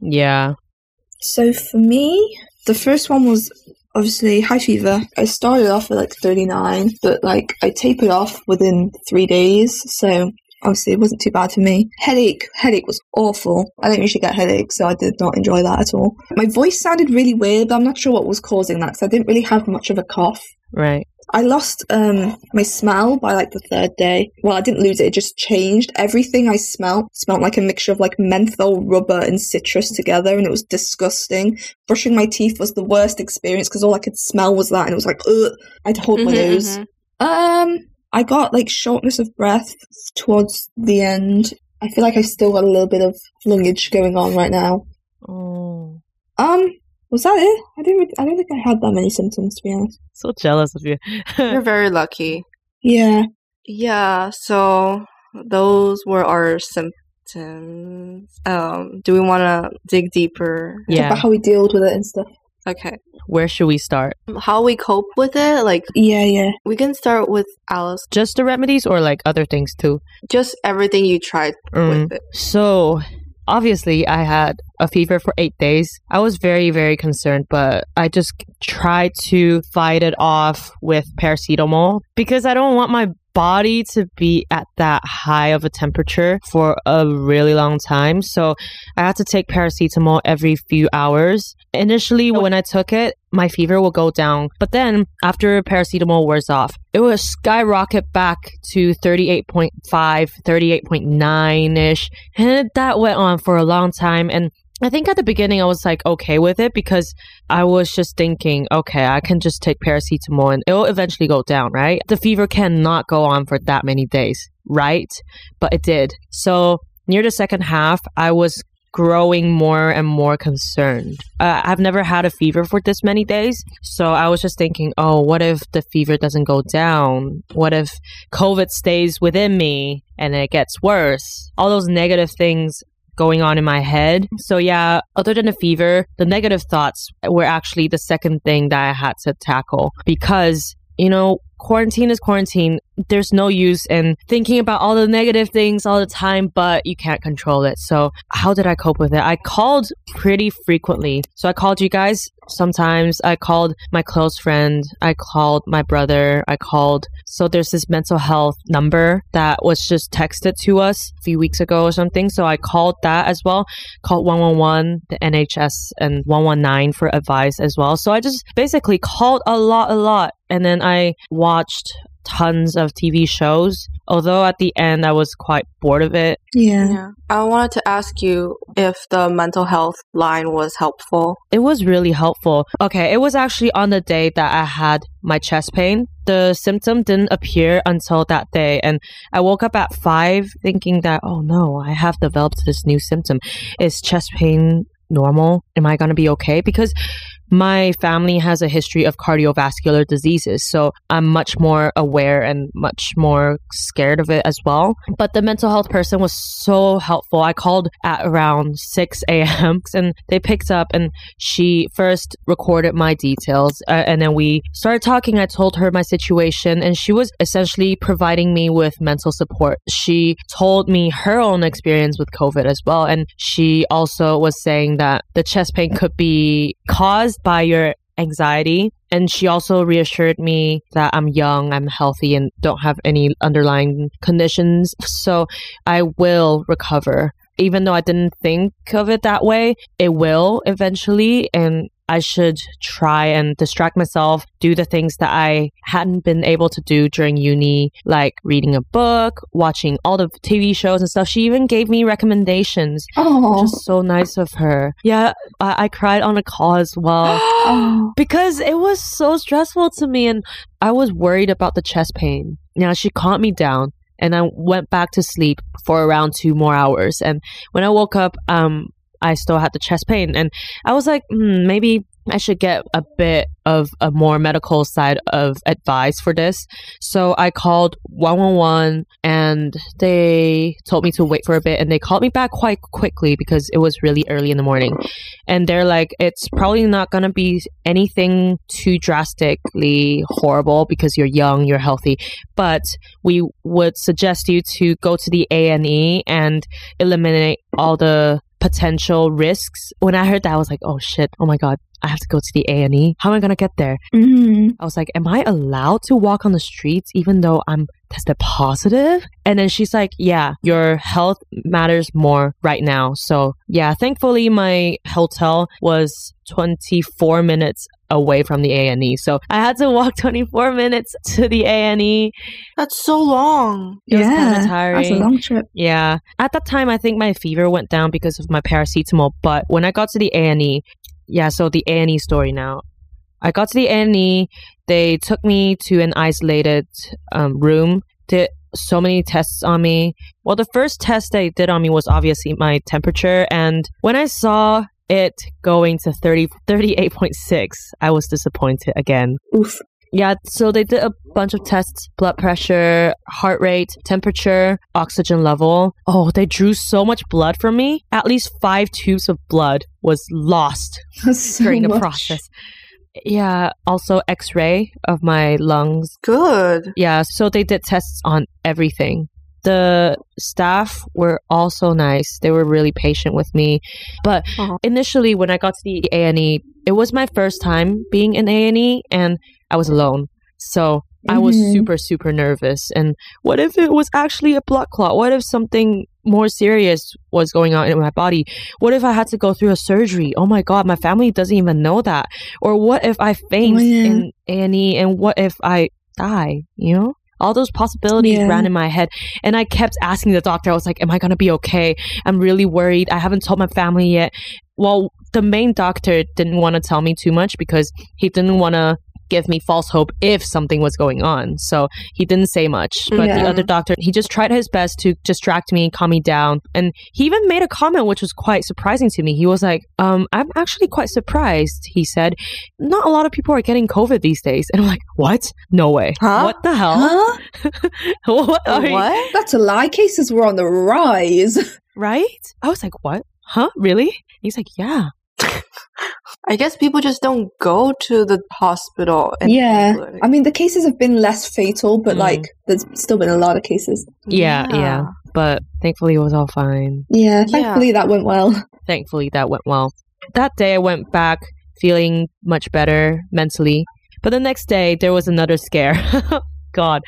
yeah. So for me, the first one was obviously high fever. I started off at like thirty-nine, but like I tapered off within three days. So obviously it wasn't too bad for me. Headache. Headache was awful. I don't usually get headaches, so I did not enjoy that at all. My voice sounded really weird, but I'm not sure what was causing that because I didn't really have much of a cough. Right. I lost um, my smell by like the third day. Well, I didn't lose it. It just changed. Everything I smelled smelled like a mixture of like menthol, rubber and citrus together. And it was disgusting. Brushing my teeth was the worst experience because all I could smell was that. And it was like, ugh, I'd hold mm-hmm, my nose. Mm-hmm. Um, I got like shortness of breath towards the end. I feel like I've still got a little bit of lungage going on right now. Oh. Um. Was that it? I didn't. Really, I don't think I had that many symptoms, to be honest. So jealous of you. You're very lucky. Yeah. Yeah. So those were our symptoms. Um, do we want to dig deeper? Yeah. About how we dealt with it and stuff. Okay. Where should we start? How we cope with it? Like, yeah, yeah. We can start with Alice. Just the remedies or like other things too? Just everything you tried mm. with it. So, obviously, I had a fever for eight days. I was very, very concerned, but I just tried to fight it off with paracetamol because I don't want my body to be at that high of a temperature for a really long time. So I had to take paracetamol every few hours. Initially, when I took it, my fever will go down. But then after paracetamol wears off, it will skyrocket back to thirty-eight point five, thirty-eight point nine ish. And that went on for a long time. And I think at the beginning, I was like, okay with it because I was just thinking, okay, I can just take paracetamol and it'll eventually go down, right? The fever cannot go on for that many days, right? But it did. So near the second half, I was growing more and more concerned. Uh, I've never had a fever for this many days. So I was just thinking, oh, what if the fever doesn't go down? What if COVID stays within me and it gets worse? All those negative things going on in my head. So yeah, other than the fever, the negative thoughts were actually the second thing that I had to tackle because, you know, quarantine is quarantine. There's no use in thinking about all the negative things all the time, but you can't control it. So how did I cope with it? I called pretty frequently. So I called you guys. Sometimes I called my close friend. I called my brother. I called. So there's this mental health number that was just texted to us a few weeks ago or something. So I called that as well. Called one one one, the N H S, and one one nine for advice as well. So I just basically called a lot, a lot. And then I watched tons of T V shows, although at the end I was quite bored of it. Yeah. yeah. I wanted to ask you if the mental health line was helpful. It was really helpful. Okay, it was actually on the day that I had my chest pain. The symptom didn't appear until that day. And I woke up at five thinking that, oh no, I have developed this new symptom. Is chest pain normal? Am I going to be okay? Because my family has a history of cardiovascular diseases, so I'm much more aware and much more scared of it as well. But the mental health person was so helpful. I called at around six a.m. and they picked up and she first recorded my details uh, and then we started talking. I told her my situation and she was essentially providing me with mental support. She told me her own experience with COVID as well, and she also was saying that the chest pain could be caused by your anxiety. And she also reassured me that I'm young, I'm healthy, and don't have any underlying conditions. So I will recover. Even though I didn't think of it that way, it will eventually. And I should try and distract myself, do the things that I hadn't been able to do during uni, like reading a book, watching all the T V shows and stuff. She even gave me recommendations. Oh, which is so nice of her. Yeah, I, I cried on a call as well because it was so stressful to me and I was worried about the chest pain. Now she calmed me down and I went back to sleep for around two more hours. And when I woke up, um, I still had the chest pain. And I was like, mm, maybe I should get a bit of a more medical side of advice for this. So I called one one one and they told me to wait for a bit. And they called me back quite quickly because it was really early in the morning. And they're like, it's probably not going to be anything too drastically horrible because you're young, you're healthy. But we would suggest you to go to the A and E and eliminate all the potential risks. When I heard that, I was like, oh shit, oh my god, I have to go to the A and E. How am I gonna get there? Mm-hmm. I was like, am I allowed to walk on the streets even though I'm tested positive? And then she's like, yeah, your health matters more right now. So yeah, thankfully my hotel was twenty-four minutes away from the A and E. So I had to walk twenty-four minutes to the A and E. That's so long. It yeah, was kind of tiring. That's a long trip. Yeah. At that time, I think my fever went down because of my paracetamol. But when I got to the A and E, yeah, so the A and E story now. I got to the A and E. They took me to an isolated um, room. Did so many tests on me. Well, the first test they did on me was obviously my temperature. And when I saw it going to thirty, thirty-eight point six, I was disappointed again. Oof. Yeah, so they did a bunch of tests, blood pressure, heart rate, temperature, oxygen level. Oh, they drew so much blood from me. At least five tubes of blood was lost so during the much. process. Yeah, also x-ray of my lungs. Good. Yeah, so they did tests on everything. The staff were also nice. They were really patient with me. But uh-huh. initially, when I got to the A and E, it was my first time being in A and E, and I was alone. So mm-hmm. I was super, super nervous. And what if it was actually a blood clot? What if something more serious was going on in my body? What if I had to go through a surgery? Oh my God, my family doesn't even know that. Or what if I faint oh, yeah. in A and E? And what if I die, you know? All those possibilities yeah. ran in my head. And I kept asking the doctor, I was like, am I going to be okay? I'm really worried. I haven't told my family yet. Well, the main doctor didn't want to tell me too much because he didn't want to give me false hope if something was going on. So he didn't say much. But yeah. the other doctor, he just tried his best to distract me, calm me down. And he even made a comment which was quite surprising to me. He was like, um, I'm actually quite surprised, he said. Not a lot of people are getting COVID these days. And I'm like, what? No way. Huh? What the hell? Huh? what? Are what? That's a lie. Cases were on the rise. Right? I was like, what? Huh? Really? He's like, yeah. I guess people just don't go to the hospital. Yeah. People. I mean, the cases have been less fatal, but mm. like there's still been a lot of cases. Yeah, yeah. yeah. But thankfully, it was all fine. Yeah. Thankfully, yeah. that went well. Thankfully, that went well. That day, I went back feeling much better mentally. But the next day, there was another scare. God.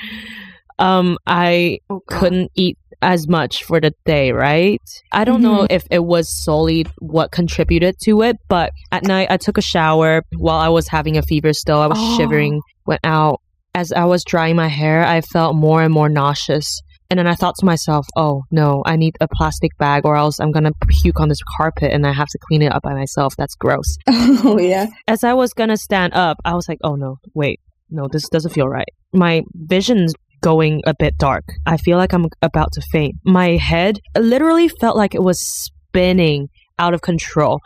Um, I oh, God. couldn't eat as much for the day, right? I don't mm-hmm. know if it was solely what contributed to it, but at night I took a shower while I was having a fever still. I was oh. shivering, went out. As I was drying my hair, I felt more and more nauseous. And then I thought to myself, oh no, I need a plastic bag or else I'm going to puke on this carpet and I have to clean it up by myself. That's gross. Oh yeah. As I was going to stand up, I was like, oh no, wait, no, this doesn't feel right. My vision's going a bit dark. I feel like I'm about to faint. My head literally felt like it was spinning out of control.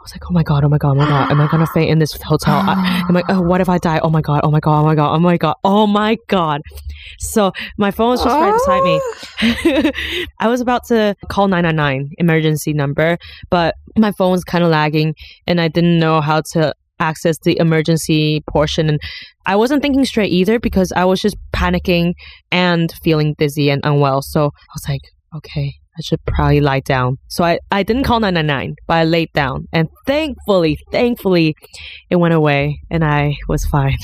I was like, oh my God, oh my God, oh my God. Am I gonna faint in this hotel? I, am I, oh, what if I die? Oh my God, oh my God, oh my God, oh my God, oh my God. So my phone was just oh. right beside me. I was about to call nine nine nine, emergency number, but my phone was kind of lagging and I didn't know how to access the emergency portion, and I wasn't thinking straight either because I was just panicking and feeling dizzy and unwell. So I was like, okay, I should probably lie down. So I, I didn't call nine nine nine, but I laid down, and thankfully, thankfully it went away and I was fine.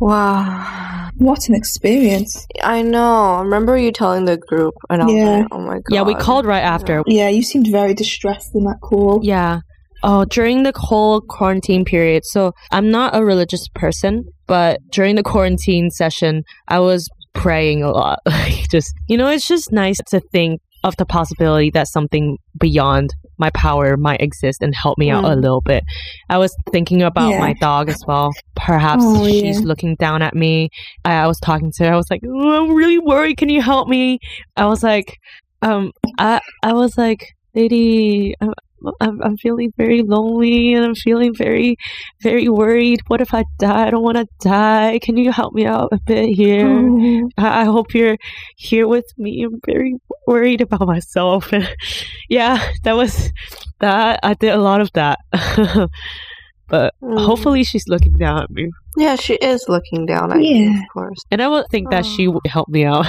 Wow. What an experience. I know. I remember you telling the group and I was yeah. like, oh my God. Yeah, we called right after. Yeah, you seemed very distressed in that call. Yeah. Oh, during the whole quarantine period. So I'm not a religious person, but during the quarantine session, I was praying a lot. Like, just, you know, it's just nice to think of the possibility that something beyond my power might exist and help me mm. out a little bit. I was thinking about yeah. my dog as well. Perhaps oh, she's yeah. looking down at me. I, I was talking to her. I was like, oh, I'm really worried. Can you help me? I was like, um, I, I was like, lady, I'm, I'm, I'm feeling very lonely and I'm feeling very, very worried. What if I die? I don't want to die. Can you help me out a bit here? Oh. I, I hope you're here with me. I'm very worried about myself. And yeah, that was that. I did a lot of that. But mm. hopefully she's looking down at me. Yeah, she is looking down at yeah. you, of course. And I would think oh. that she would help me out.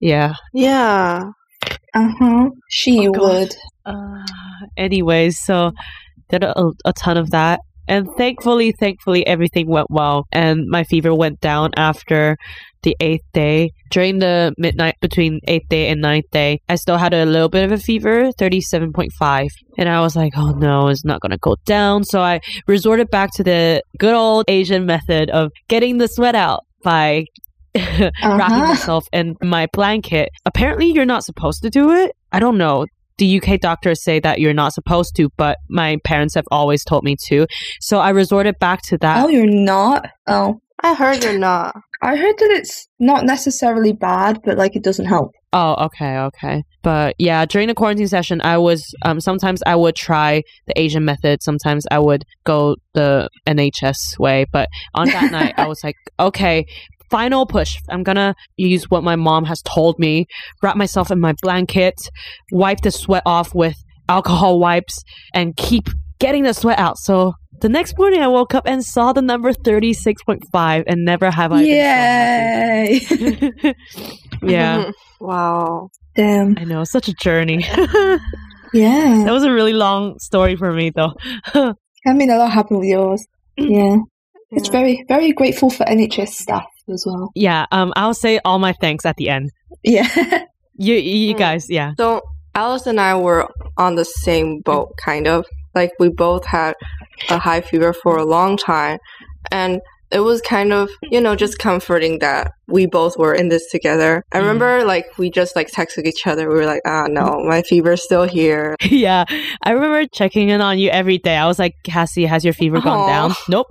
yeah. Yeah. Uh-huh. She oh, would. Uh, anyways, so did a, a ton of that, and thankfully, thankfully everything went well, and my fever went down after the eighth day. During the midnight between eighth day and ninth day, I still had a little bit of a fever, thirty-seven point five, and I was like, oh no, it's not gonna go down. So I resorted back to the good old Asian method of getting the sweat out by uh-huh. wrapping myself in my blanket. Apparently you're not supposed to do it. I don't know. The U K doctors say that you're not supposed to, but my parents have always told me to. So I resorted back to that. Oh, you're not? Oh. I heard you're not. I heard that it's not necessarily bad, but like it doesn't help. Oh, okay, okay. But yeah, during the quarantine session, I was, um, sometimes I would try the Asian method. Sometimes I would go the N H S way. But on that night, I was like, okay, final push. I'm going to use what my mom has told me, wrap myself in my blanket, wipe the sweat off with alcohol wipes, and keep getting the sweat out. So the next morning I woke up and saw the number thirty-six point five, and never have I Yay. Been so happy. Yeah. Mm-hmm. Wow. Damn. I know, such a journey. Yeah. That was a really long story for me though. I mean, a lot happened with yours. Yeah. Yeah. It's very, very grateful for N H S staff as well. Yeah. Um, I'll say all my thanks at the end. Yeah. you you mm. guys, yeah. So Alice and I were on the same boat, kind of. Like, we both had a high fever for a long time. And it was kind of, you know, just comforting that we both were in this together. I remember, like, we just, like, texted each other. We were like, ah, no, my fever's still here. Yeah. I remember checking in on you every day. I was like, Cassie, has your fever gone Aww. Down? Nope.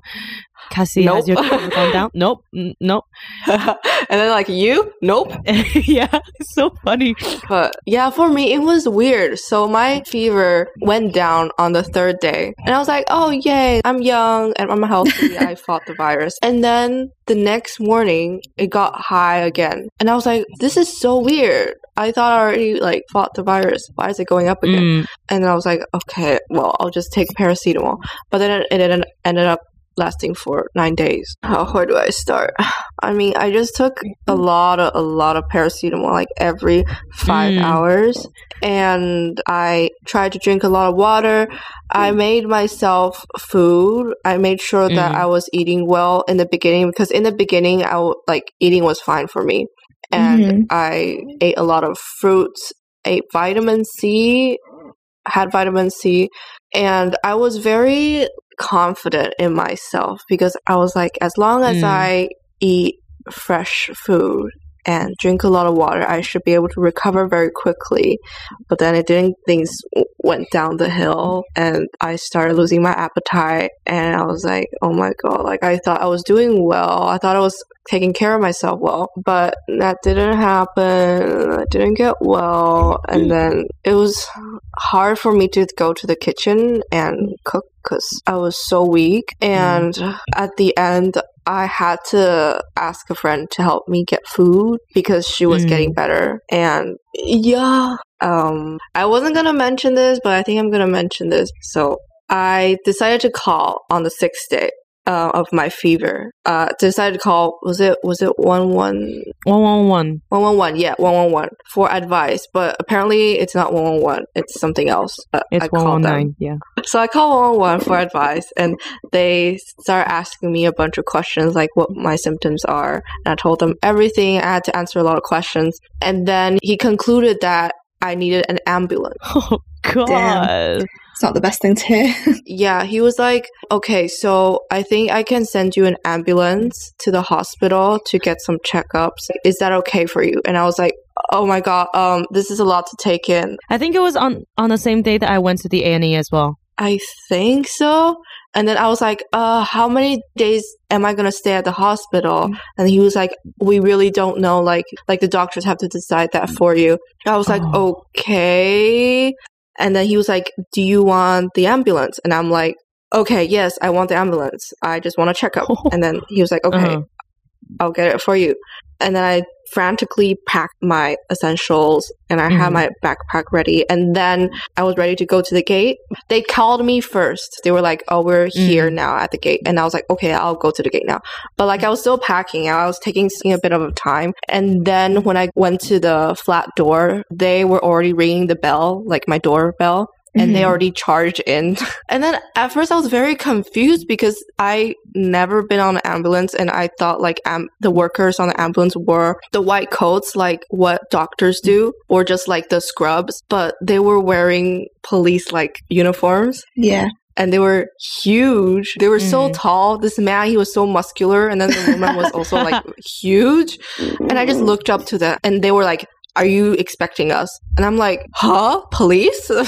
Cassie, nope. Has your fever gone down? Nope. N- nope. And then, like, you? Nope. Yeah. It's so funny. But yeah, for me, it was weird. So my fever went down on the third day. And I was like, oh, yay. I'm young and I'm healthy. I fought the virus. And then the next morning, it got high again. And I was like, this is so weird. I thought I already, like, fought the virus. Why is it going up again? Mm. And I was like, okay, well, I'll just take paracetamol. But then it, it ended up lasting for nine days. How hard do I start? I mean, I just took a lot of a lot of paracetamol, like every five mm. hours, and I tried to drink a lot of water. Mm. I made myself food. I made sure mm. that I was eating well in the beginning, because in the beginning, I w- like eating was fine for me, and mm-hmm. I ate a lot of fruits, ate vitamin C, had vitamin C, and I was very confident in myself, because I was like, as long as mm. I eat fresh food and drink a lot of water, I should be able to recover very quickly. But then it didn't. Things went down the hill, and I started losing my appetite, and I was like, oh my god, like, I thought I was doing well, I thought I was taking care of myself well, but that didn't happen. I didn't get well, and then it was hard for me to go to the kitchen and cook, because I was so weak. And mm. at the end, I had to ask a friend to help me get food, because she was mm. getting better. And yeah, um, I wasn't going to mention this, but I think I'm going to mention this. So I decided to call on the sixth day uh, of my fever. Uh, decided to call, was it was it one one one? one one one. one one one, yeah, one one one for advice. But apparently it's not one one one, it's something else. Uh, it's I one one nine, yeah. So I called one one one for advice, and they start asking me a bunch of questions, like what my symptoms are. And I told them everything. I had to answer a lot of questions. And then he concluded that I needed an ambulance. Oh, God. Damn. It's not the best thing to hear. Yeah, he was like, okay, so I think I can send you an ambulance to the hospital to get some checkups. Is that okay for you? And I was like, oh my God, um, this is a lot to take in. I think it was on, on the same day that I went to the A and E as well. I think so. And then I was like, uh, how many days am I going to stay at the hospital? And he was like, we really don't know. Like, like the doctors have to decide that for you. I was like, oh. okay. And then he was like, do you want the ambulance? And I'm like, okay, yes, I want the ambulance. I just want a checkup. And then he was like, okay, uh-huh. I'll get it for you. And then I frantically packed my essentials, and I mm. had my backpack ready. And then I was ready to go to the gate. They called me first. They were like, oh, we're here mm. now at the gate. And I was like, okay, I'll go to the gate now. But like, I was still packing. I was taking a bit of a time. And then when I went to the flat door, they were already ringing the bell, like my doorbell. And they already charged in. And then at first I was very confused, because I never been on an ambulance, and I thought like am- the workers on the ambulance wore the white coats like what doctors do, or just like the scrubs, but they were wearing police like uniforms. Yeah. And they were huge. They were mm. so tall. This man, he was so muscular, and then the woman was also like huge. And I just looked up to them, and they were like, are you expecting us? And I'm like, huh? Police? No.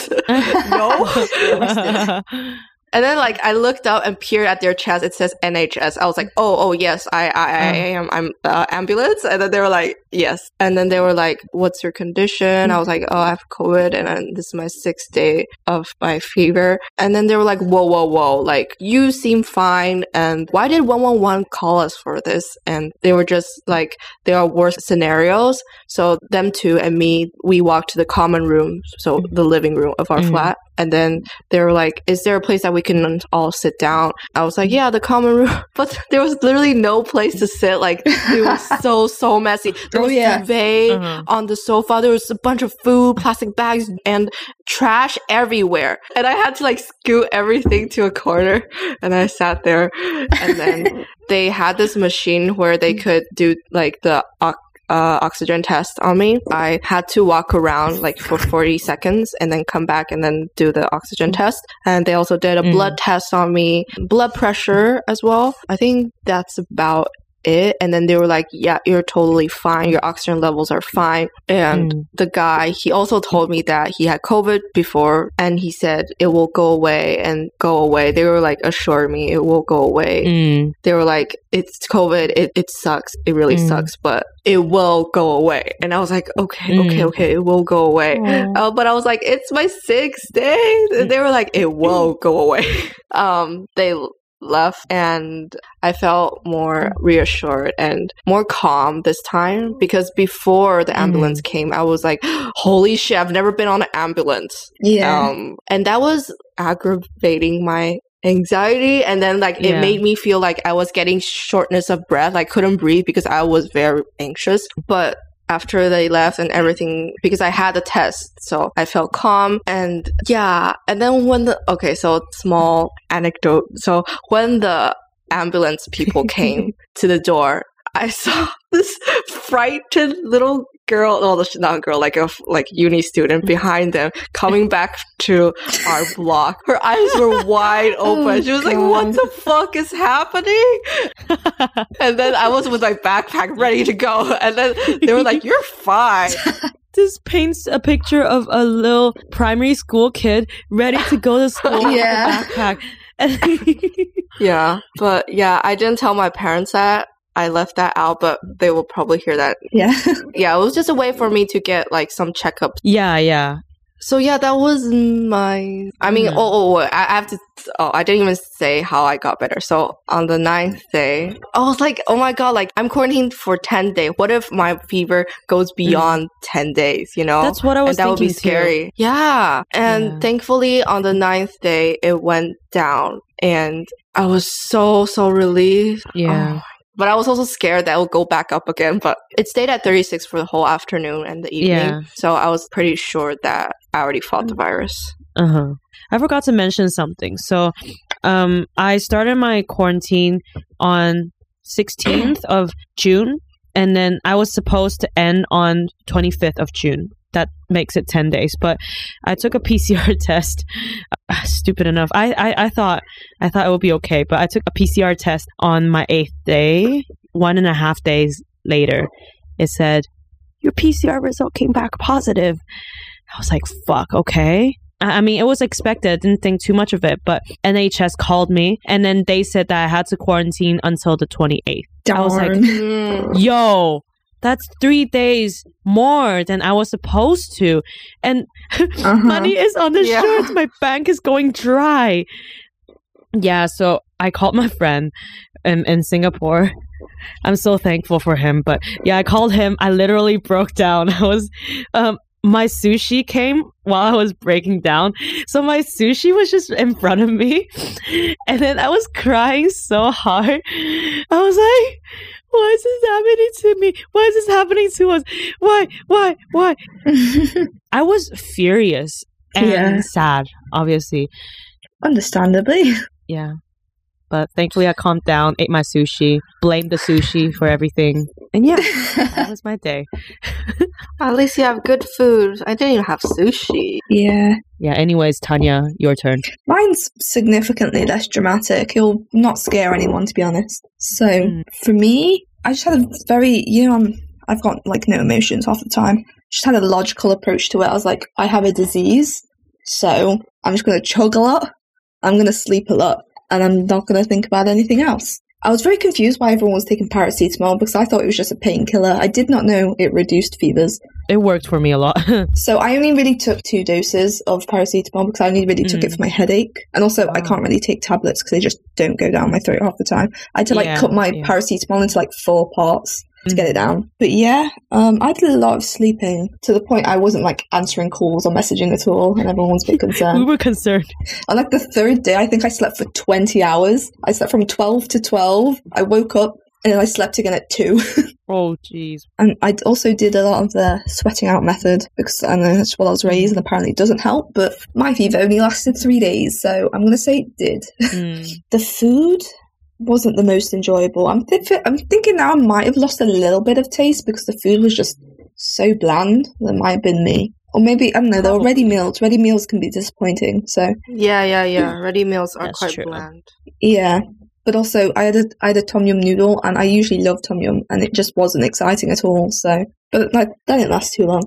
And then, like, I looked up and peered at their chest. It says N H S. I was like, oh, oh, yes, I, I, I am. I'm uh, ambulance. And then they were like, yes. And then they were like, what's your condition? I was like, oh, I have COVID. And I'm, this is my sixth day of my fever. And then they were like, whoa, whoa, whoa. Like, you seem fine. And why did one one one call us for this? And they were just like, there are worse scenarios. So them two and me, we walked to the common room. So the living room of our mm-hmm. flat. And then they were like, is there a place that we can all sit down? I was like, yeah, the common room. But there was literally no place to sit. Like, it was so, so messy. There was oh, yeah. duvet uh-huh. on the sofa. There was a bunch of food, plastic bags, and trash everywhere. And I had to, like, scoot everything to a corner. And I sat there. And then they had this machine where they could do, like, the uh, Uh, oxygen test on me. I had to walk around like for forty seconds and then come back and then do the oxygen test. And they also did a mm. blood test on me, blood pressure as well. I think that's about it. And then they were like, yeah, you're totally fine. Your oxygen levels are fine. And mm. the guy, he also told me that he had COVID before and he said it will go away and go away. They were like, assure me it will go away. Mm. They were like, it's COVID. It, it sucks. It really mm. sucks, but it will go away. And I was like, okay, mm. okay, okay, it will go away. Uh, but I was like, it's my sixth day. They were like, it will go away. um, they left and I felt more reassured and more calm this time, because before the ambulance mm. came, I was like, holy shit, I've never been on an ambulance. Yeah. Um, and that was aggravating my anxiety, and then like yeah. it made me feel like I was getting shortness of breath. I couldn't breathe because I was very anxious. But after they left and everything, because I had a test, so I felt calm. And yeah, and then when the okay so small anecdote so when the ambulance people came to the door, I saw this frightened little girl, well, not girl, like a like uni student behind them, coming back to our block. Her eyes were wide open. Oh, she was God. Like, what the fuck is happening? And then I was with my backpack ready to go. And then they were like, you're fine. This paints a picture of a little primary school kid ready to go to school yeah. with a backpack. Yeah, but yeah, I didn't tell my parents that. I left that out, but they will probably hear that. Yeah. Yeah, it was just a way for me to get like some checkups. Yeah, yeah. So yeah, that was my, I mean, yeah. oh, oh, I have to, oh, I didn't even say how I got better. So on the ninth day, I was like, oh my God, like I'm quarantined for ten days. What if my fever goes beyond mm. ten days, you know? That's what I was thinking. And that would be scary. Too. Yeah. And yeah. thankfully on the ninth day, it went down and I was so, so relieved. Yeah. Oh, but I was also scared that it would go back up again. But it stayed at thirty-six for the whole afternoon and the evening. Yeah. So I was pretty sure that I already fought the virus. Uh-huh. I forgot to mention something. So um, I started my quarantine on sixteenth of June. And then I was supposed to end on twenty-fifth of June. That makes it ten days. But I took a P C R test. Uh, stupid enough. I, I, I thought I thought it would be okay. But I took a P C R test on my eighth day. One and a half days later, it said, your P C R result came back positive. I was like, fuck, okay. I mean, it was expected. I didn't think too much of it. But N H S called me. And then they said that I had to quarantine until the twenty-eighth. Darn. I was like, yo, that's three days more than I was supposed to. And uh-huh. money is on the yeah. shorts. My bank is going dry. Yeah, so I called my friend in, in Singapore. I'm so thankful for him. But yeah, I called him. I literally broke down. I was, um, my sushi came while I was breaking down. So my sushi was just in front of me. And then I was crying so hard. I was like, why is this happening to me? Why is this happening to us? Why? Why? Why? I was furious and yeah. sad, obviously. Understandably. Yeah. But thankfully, I calmed down, ate my sushi, blamed the sushi for everything. And yeah, that was my day. At least you have good food. I didn't even have sushi. Yeah. Yeah. Anyways, Tanya, your turn. Mine's significantly less dramatic. It'll not scare anyone, to be honest. So mm. for me, I just had a very, you know, I'm, I've got like no emotions half the time. Just had a logical approach to it. I was like, I have a disease, so I'm just going to chug a lot. I'm going to sleep a lot and I'm not going to think about anything else. I was very confused why everyone was taking paracetamol because I thought it was just a painkiller. I did not know it reduced fevers. It worked for me a lot. So I only really took two doses of paracetamol because I only really took mm. it for my headache. And also wow. I can't really take tablets because they just don't go down my throat half the time. I had to like yeah, cut my yeah. paracetamol into like four parts to get it down. But yeah, um, I did a lot of sleeping to the point I wasn't like answering calls or messaging at all, and everyone was a bit concerned. We were concerned. On like the third day, I think I slept for twenty hours. I slept from twelve to twelve. I woke up and then I slept again at two. Oh, jeez. And I also did a lot of the sweating out method because I know that's what I was raised and apparently it doesn't help, but my fever only lasted three days, so I'm going to say it did. Mm. The food wasn't the most enjoyable. I'm, th- I'm thinking now I might have lost a little bit of taste because the food was just so bland. That might have been me. Or maybe, I don't know, they're oh. ready meals. Ready meals can be disappointing, so. Yeah, yeah, yeah. Ready meals are That's quite true. Bland. Yeah. But also, I had, a, I had a tom yum noodle, and I usually love tom yum, and it just wasn't exciting at all, so. But, like, that didn't last too long.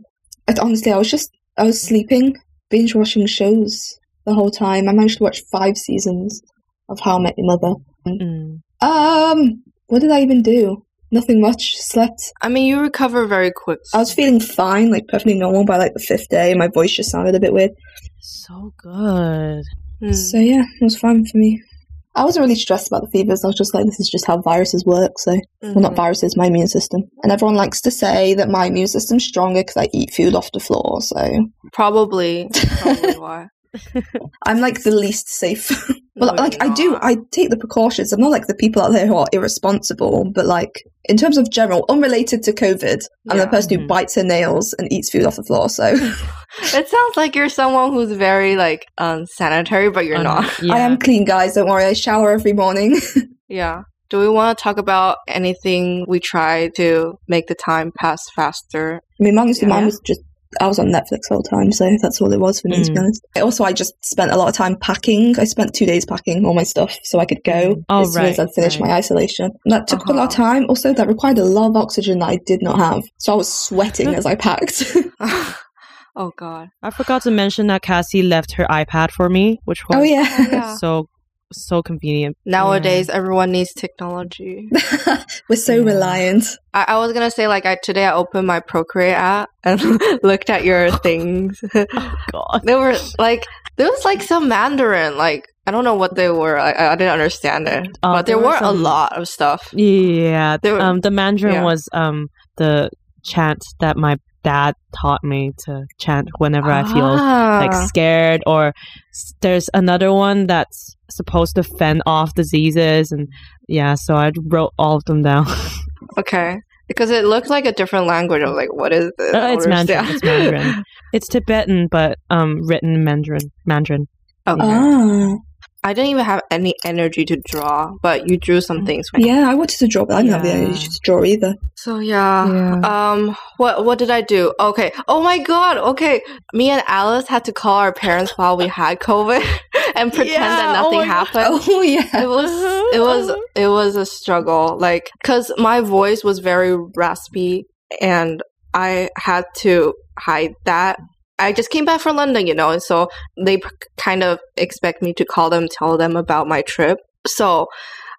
I, honestly, I was just, I was sleeping, binge-watching shows the whole time. I managed to watch five seasons of How I Met Your Mother. Mm. Um, what did I even do? Nothing much. Slept. I mean, you recover very quick. I was feeling fine, like perfectly normal by like the fifth day. My voice just sounded a bit weird. So good. Mm. So yeah, it was fine for me. I wasn't really stressed about the fevers. I was just like, this is just how viruses work. So, mm-hmm. well, not viruses, my immune system. And everyone likes to say that my immune system's stronger because I eat food off the floor. So probably, probably why. I'm like the least safe. Well, no, like I do, I take the precautions. I'm not like the people out there who are irresponsible, but like in terms of general, unrelated to COVID, yeah. I'm the person who bites her nails and eats food off the floor. So it sounds like you're someone who's very like unsanitary, but you're um, not. Yeah. I am clean, guys. Don't worry. I shower every morning. Yeah. Do we want to talk about anything we try to make the time pass faster? I mean, honestly, yeah. mine was just. I was on Netflix all the time, so that's all it was for me, mm. to be honest. Also, I just spent a lot of time packing. I spent two days packing all my stuff so I could go oh, as right, soon as I finished right. my isolation. And that took uh-huh. a lot of time. Also, that required a lot of oxygen that I did not have. So I was sweating as I packed. Oh, God. I forgot to mention that Cassie left her iPad for me, which was oh, yeah. so so convenient. Nowadays, yeah. everyone needs technology. We're so yeah. reliant. I, I was going to say, like, I today I opened my Procreate app and looked at your things. Oh, God. They were, like, there was, like, some Mandarin. Like, I don't know what they were. I, I didn't understand it. Uh, but there, there were some, a lot of stuff. Yeah. There, um, the Mandarin yeah. was um the chant that my dad taught me to chant whenever ah. I feel, like, scared. Or s- there's another one that's supposed to fend off diseases, and yeah, so I wrote all of them down. Okay, because it looked like a different language. I was like, what is this? Uh, it's Mandarin. It's Mandarin. It's Tibetan, but um, written in Mandarin. Mandarin. Okay. Ah. I didn't even have any energy to draw, but you drew some things. Yeah, I wanted to draw, but I didn't yeah. have the energy to draw either. So yeah. yeah. Um. What What did I do? Okay. Oh my God. Okay. Me and Alice had to call our parents while we had COVID and pretend yeah, that nothing oh happened. God. Oh yeah. It was. It was. It was a struggle. Like, cause my voice was very raspy, and I had to hide that. I just came back from London, you know, and so they p- kind of expect me to call them, tell them about my trip. So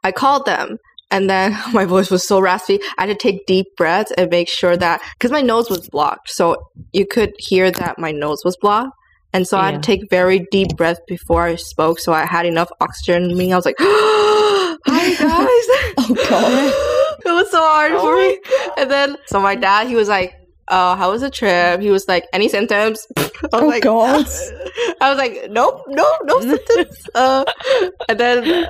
I called them, and then my voice was so raspy. I had to take deep breaths and make sure that, because my nose was blocked, so you could hear that my nose was blocked. And so yeah. I had to take very deep breaths before I spoke, so I had enough oxygen in me. I was like, hi guys. Oh, God. It was so hard oh for me. God. And then, so my dad, he was like, Uh, how was the trip? He was like, any symptoms? I was oh, like, God. I was like, nope, nope, no symptoms. Uh, and then uh,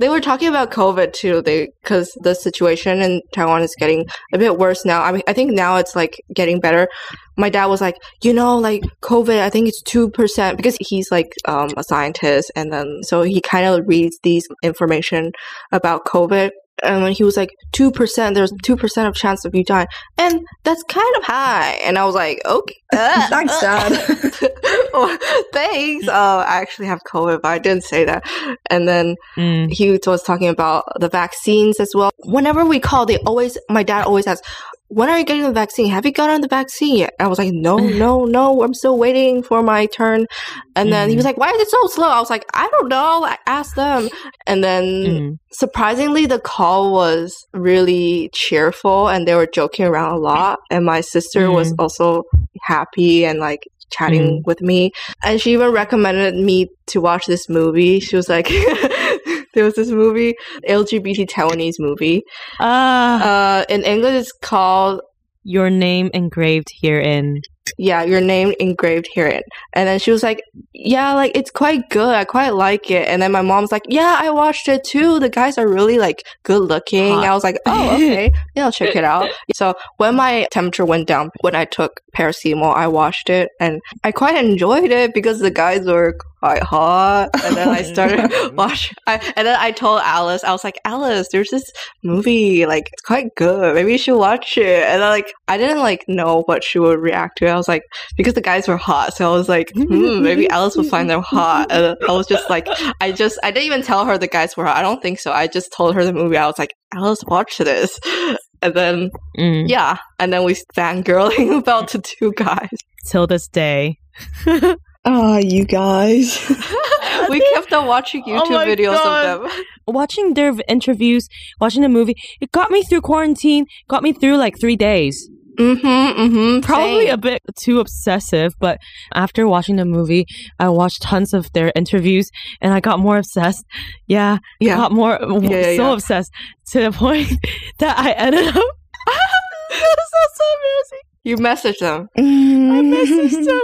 they were talking about COVID too, they because the situation in Taiwan is getting a bit worse now. I mean, I think now it's like getting better. My dad was like, you know, like COVID, I think it's two percent, because he's like um, a scientist. And then so he kind of reads these information about COVID. And when he was like, two percent, there's two percent of chance of you dying. And that's kind of high. And I was like, okay. Uh, thanks, Dad. Well, thanks. Uh, I actually have COVID, but I didn't say that. And then mm. he was talking about the vaccines as well. Whenever we call, they always, my dad always asks, when are you getting the vaccine? Have you gotten the vaccine? I was like, no, no, no. I'm still waiting for my turn. And mm-hmm. then he was like, why is it so slow? I was like, I don't know. I asked them. And then mm-hmm. surprisingly, the call was really cheerful and they were joking around a lot. And my sister mm-hmm. was also happy and like chatting mm-hmm. with me. And she even recommended me to watch this movie. She was like... There was this movie, L G B T Taiwanese movie. Uh, uh, in English, it's called... Your Name Engraved Herein. Yeah, Your Name Engraved Herein. And then she was like, yeah, like, it's quite good. I quite like it. And then my mom's like, yeah, I watched it too. The guys are really, like, good-looking. Huh. I was like, oh, okay. Yeah, I'll check it out. So when my temperature went down, when I took paracetamol, I watched it. And I quite enjoyed it because the guys were... quite hot. And then I started watching. I, and then I told Alice, I was like, Alice, there's this movie, like, it's quite good. Maybe you should watch it. And I, like, I didn't, like, know what she would react to. I was like, because the guys were hot. So I was like, hmm, maybe Alice would find them hot. And I was just like, I just, I didn't even tell her the guys were hot. I don't think so. I just told her the movie. I was like, Alice, watch this. And then, mm. yeah. And then we fangirling about the two guys. Till this day. Ah, oh, you guys. We kept on watching YouTube oh videos God. Of them. Watching their interviews, watching the movie, it got me through quarantine, got me through like three days. Mm-hmm, mm-hmm. Probably Same. A bit too obsessive, but after watching the movie, I watched tons of their interviews and I got more obsessed. Yeah, yeah. I got more, yeah, yeah, so yeah. obsessed to the point that I ended up... That's not so embarrassing. You messaged them. Mm-hmm. I messaged them.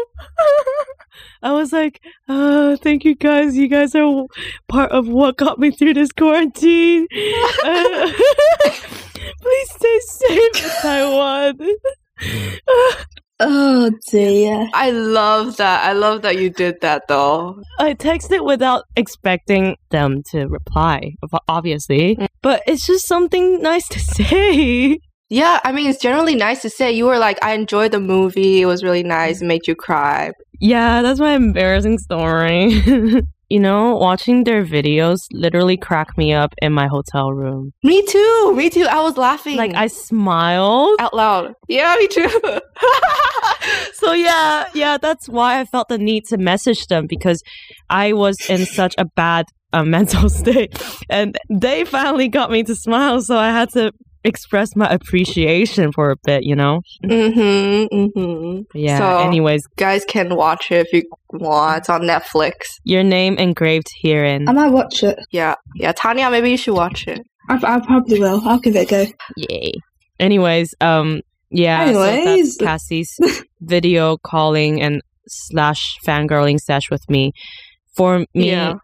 I was like, oh, thank you guys. You guys are part of what got me through this quarantine. Uh, please stay safe in Taiwan. Oh, dear. I love that. I love that you did that, though. I texted without expecting them to reply, obviously. Mm. But it's just something nice to say. Yeah, I mean, it's generally nice to say. You were like, I enjoyed the movie. It was really nice. It made you cry. Yeah, that's my embarrassing story. You know, watching their videos literally cracked me up in my hotel room. Me too. Me too. I was laughing. Like, I smiled. Out loud. Yeah, me too. So, yeah, yeah, that's why I felt the need to message them because I was in such a bad uh, mental state. And they finally got me to smile, so I had to... express my appreciation for a bit, you know? Mm-hmm, mm-hmm. Yeah, so, anyways. Guys can watch it if you want. It's on Netflix. Your Name Engraved Herein. I might watch it. Yeah, yeah. Tanya, maybe you should watch it. I, I probably will. I'll give it a go. Yay. Anyways, um, yeah. Anyways. So Cassie's video calling and slash fangirling sesh with me. For me... Yeah.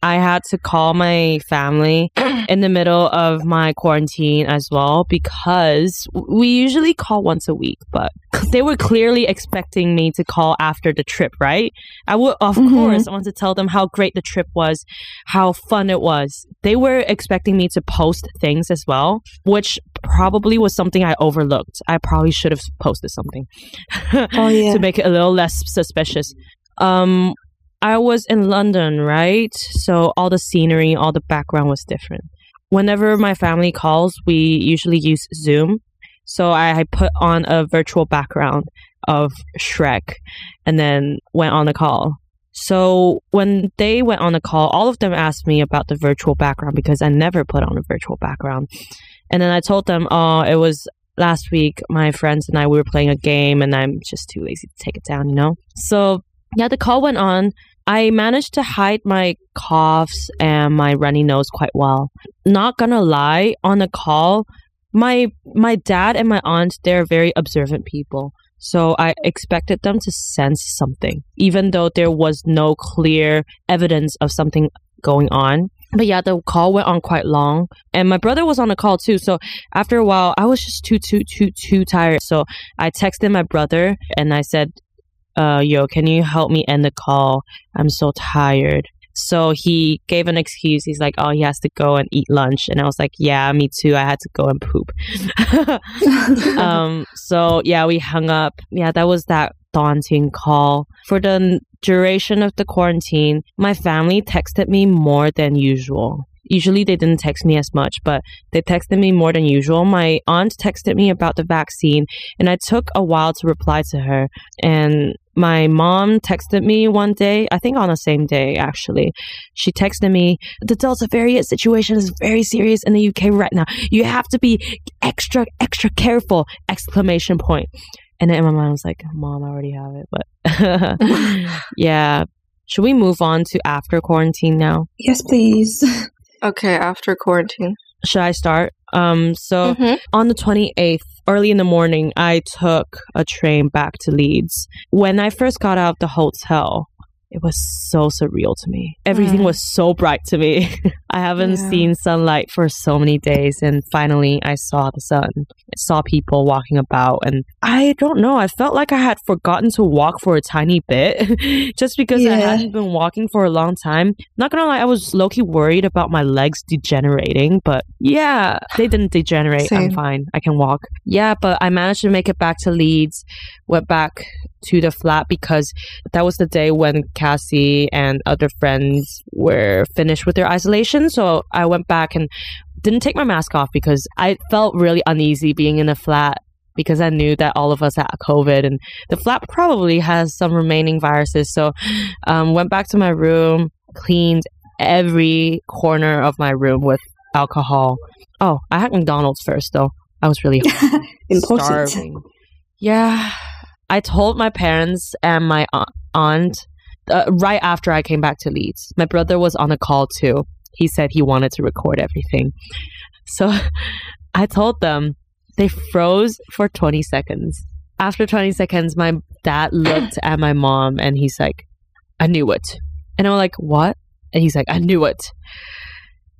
I had to call my family in the middle of my quarantine as well because we usually call once a week, but they were clearly expecting me to call after the trip, right? I would, of mm-hmm. course, I want to tell them how great the trip was, how fun it was. They were expecting me to post things as well, which probably was something I overlooked. I probably should have posted something oh, yeah. to make it a little less suspicious. Um... I was in London, right? So all the scenery, all the background was different. Whenever my family calls, we usually use Zoom. So I put on a virtual background of Shrek and then went on the call. So when they went on the call, all of them asked me about the virtual background because I never put on a virtual background. And then I told them, oh, it was... last week, my friends and I, we were playing a game and I'm just too lazy to take it down, you know? So... yeah, the call went on. I managed to hide my coughs and my runny nose quite well. Not gonna lie, on the call, my my dad and my aunt, they're very observant people. So I expected them to sense something, even though there was no clear evidence of something going on. But yeah, the call went on quite long. And my brother was on the call too. So after a while, I was just too, too, too, too tired. So I texted my brother and I said, Uh, yo, can you help me end the call? I'm so tired. So he gave an excuse. He's like, oh, he has to go and eat lunch. And I was like, yeah, me too. I had to go and poop. um, so yeah, we hung up. Yeah, that was that daunting call. For the duration of the quarantine, my family texted me more than usual. Usually they didn't text me as much, but they texted me more than usual. My aunt texted me about the vaccine, and I took a while to reply to her. And my mom texted me one day, I think on the same day, actually. She texted me, the Delta variant situation is very serious in the U K right now. You have to be extra, extra careful, exclamation point. And then in my mind, I was like, Mom, I already have it. But yeah. Should we move on to after quarantine now? Yes, please. Okay, after quarantine. Should I start? Um, so mm-hmm. on the twenty-eighth, early in the morning, I took a train back to Leeds. When I first got out of the hotel, it was so surreal to me. Everything mm. was so bright to me. I haven't yeah. seen sunlight for so many days. And finally, I saw the sun. I saw people walking about. And I don't know. I felt like I had forgotten to walk for a tiny bit just because yeah. I hadn't been walking for a long time. Not gonna lie, I was low-key worried about my legs degenerating. But yeah, they didn't degenerate. Same. I'm fine. I can walk. Yeah, but I managed to make it back to Leeds. Went back to the flat because that was the day when Cassie and other friends were finished with their isolation. So I went back and didn't take my mask off because I felt really uneasy being in a flat because I knew that all of us had COVID and the flat probably has some remaining viruses. So um, went back to my room, cleaned every corner of my room with alcohol. Oh, I had McDonald's first though. I was really important. Starving. Yeah. I told my parents and my aunt uh, right after I came back to Leeds. My brother was on a call too. He said he wanted to record everything. So I told them. They froze for twenty seconds. After twenty seconds, my dad looked at my mom and he's like, I knew it. And I'm like, what? And he's like, I knew it.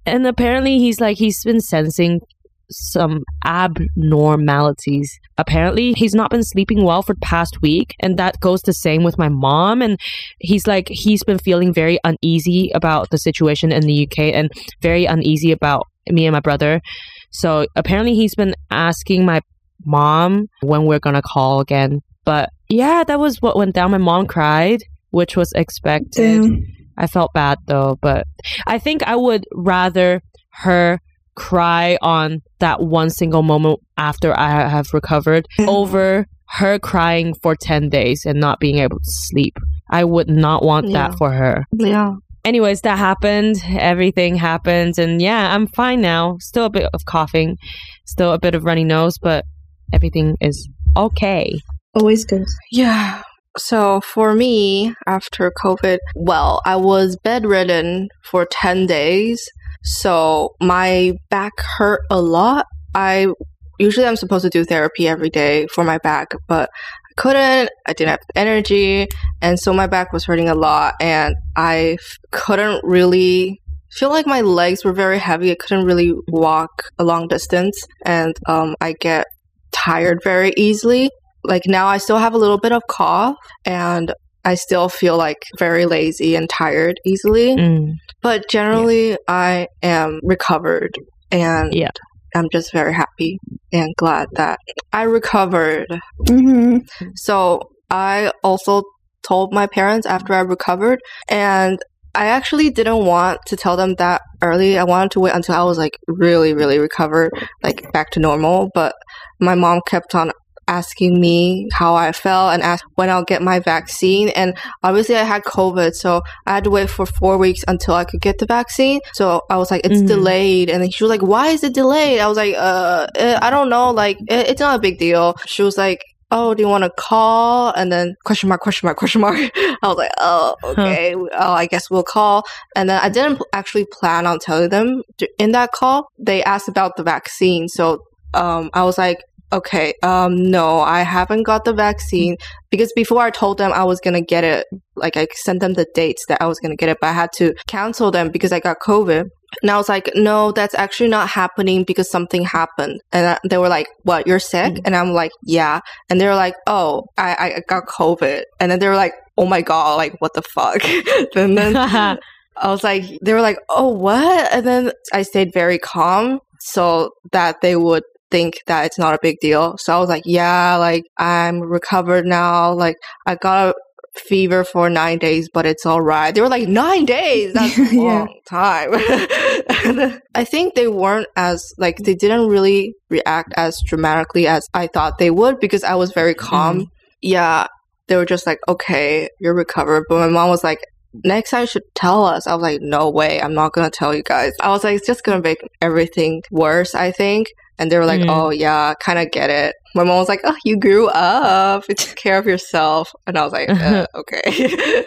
And apparently he's like, he's been sensing some abnormalities. Apparently he's not been sleeping well for the past week, and that goes the same with my mom. And he's like, he's been feeling very uneasy about the situation in the U K and very uneasy about me and my brother. So apparently he's been asking my mom when we're gonna call again. But yeah, that was what went down. My mom cried, which was expected. Damn. I felt bad though, but I think I would rather her cry on that one single moment after I have recovered over her crying for ten days and not being able to sleep. I would not want yeah. that for her. Yeah. Anyways, that happened. Everything happened. And yeah, I'm fine now. Still a bit of coughing, still a bit of runny nose, but everything is okay. Always good. Yeah. So for me, after COVID, well, I was bedridden for ten days. So my back hurt a lot. I usually I'm supposed to do therapy every day for my back, but I couldn't. I didn't have energy. And so my back was hurting a lot. And I f- couldn't really feel like my legs were very heavy. I couldn't really walk a long distance. And um, I get tired very easily. Like now I still have a little bit of cough and I still feel like very lazy and tired easily. Mm. But generally, yeah. I am recovered and yeah. I'm just very happy and glad that I recovered. Mm-hmm. So I also told my parents after I recovered, and I actually didn't want to tell them that early. I wanted to wait until I was like really, really recovered, like back to normal. But my mom kept on asking me how I felt and asked when I'll get my vaccine. And obviously I had COVID, so I had to wait for four weeks until I could get the vaccine. So I was like, it's mm-hmm. delayed. And she was like, why is it delayed? I was like, uh, I don't know. Like, it's not a big deal. She was like, oh, do you want to call? And then question mark, question mark, question mark. I was like, oh, okay. Huh. Oh, I guess we'll call. And then I didn't actually plan on telling them in that call. They asked about the vaccine. So um, I was like, okay, um, no, I haven't got the vaccine because before I told them I was going to get it, like I sent them the dates that I was going to get it, but I had to cancel them because I got COVID. And I was like, no, that's actually not happening because something happened. And I, they were like, what, you're sick? Mm-hmm. And I'm like, yeah. And they were like, oh, I, I got COVID. And then they were like, oh my God, like what the fuck? And then I was like, they were like, oh, what? And then I stayed very calm so that they would think that it's not a big deal. So I was like, yeah, like I'm recovered now. Like I got a fever for nine days, but it's all right. They were like, nine days? That's a yeah. long time. I think they weren't as, like, they didn't really react as dramatically as I thought they would because I was very calm. Mm. Yeah. They were just like, okay, you're recovered. But my mom was like, next time you should tell us. I was like, no way. I'm not going to tell you guys. I was like, it's just going to make everything worse, I think. And they were like, mm. oh, yeah, kind of get it. My mom was like, oh, you grew up. Take care of yourself. And I was like, uh, okay.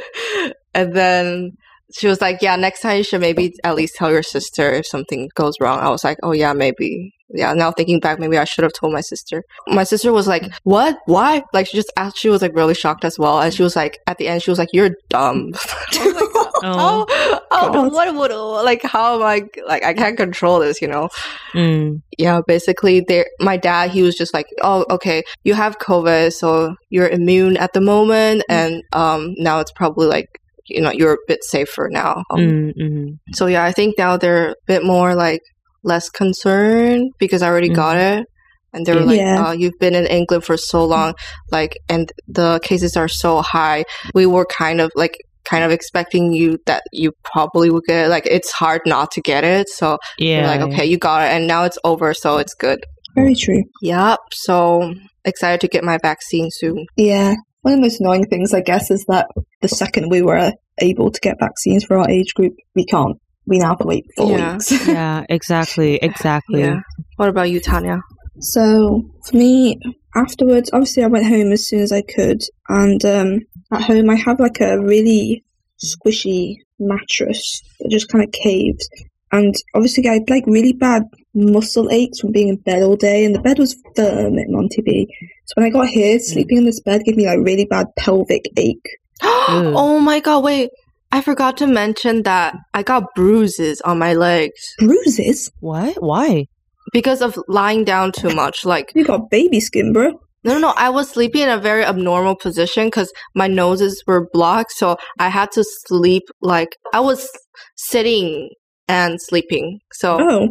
And then she was like, yeah, next time you should maybe at least tell your sister if something goes wrong. I was like, oh, yeah, maybe. Yeah, now thinking back, maybe I should have told my sister. My sister was like, what? Why? Like, she just asked, she was like really shocked as well. And she was like, at the end, she was like, you're dumb. I was like, oh, oh, oh what would, like, how am I, like, I can't control this, you know? Mm. Yeah, basically, my dad, he was just like, oh, okay, you have COVID, so you're immune at the moment. Mm. And um, now it's probably like, you know, you're a bit safer now. Um, mm-hmm. So, yeah, I think now they're a bit more like, less concerned because I already mm. got it. And they were like, yeah. oh, you've been in England for so long, like, and the cases are so high. We were kind of like kind of expecting you that you probably would get it. Like, it's hard not to get it. So yeah, like, okay, yeah. you got it. And now it's over. So it's good. Very true. Yep. So excited to get my vaccine soon. Yeah. One of the most annoying things, I guess, is that the second we were able to get vaccines for our age group, we can't. We now have to wait four yeah. weeks. yeah, exactly, exactly. Yeah. What about you, Tanya? So, for me, afterwards, obviously I went home as soon as I could. And um, at home, I have like a really squishy mattress that just kind of caves. And obviously I had like really bad muscle aches from being in bed all day. And the bed was firm at Monty B. So when I got here, sleeping in this bed gave me like really bad pelvic ache. Oh my God, wait. I forgot to mention that I got bruises on my legs. Bruises? What? Why? Because of lying down too much. Like, you got baby skin, bro. No, no, no. I was sleeping in a very abnormal position because my noses were blocked. So I had to sleep like I was sitting and sleeping. So oh,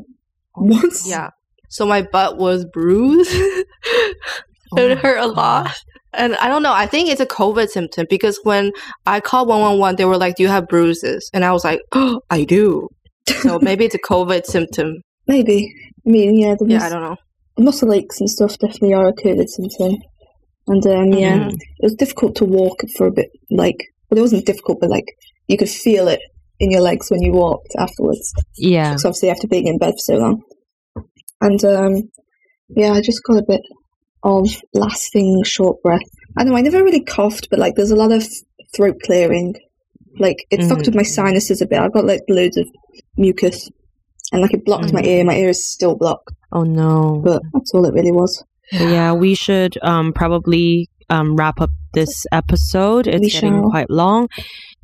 what? Yeah. So my butt was bruised. It oh hurt a lot. God. And I don't know. I think it's a COVID symptom because when I called one one one, they were like, do you have bruises? And I was like, oh, I do. So maybe it's a COVID symptom. Maybe. I mean, yeah. The mus- yeah, I don't know. The muscle aches and stuff definitely are a COVID symptom. And um, mm-hmm. yeah, it was difficult to walk for a bit. Like, well, it wasn't difficult, but like you could feel it in your legs when you walked afterwards. Yeah. Because obviously after being in bed for so long. And um, yeah, I just got a bit of lasting short breath. I know I never really coughed, but like there's a lot of throat clearing. Like it mm. fucked with my sinuses a bit. I've got like loads of mucus and like it blocked mm. my ear. My ear is still blocked. Oh no. But that's all it really was. Yeah, we should um probably um wrap up this episode. It's we getting shall. quite long.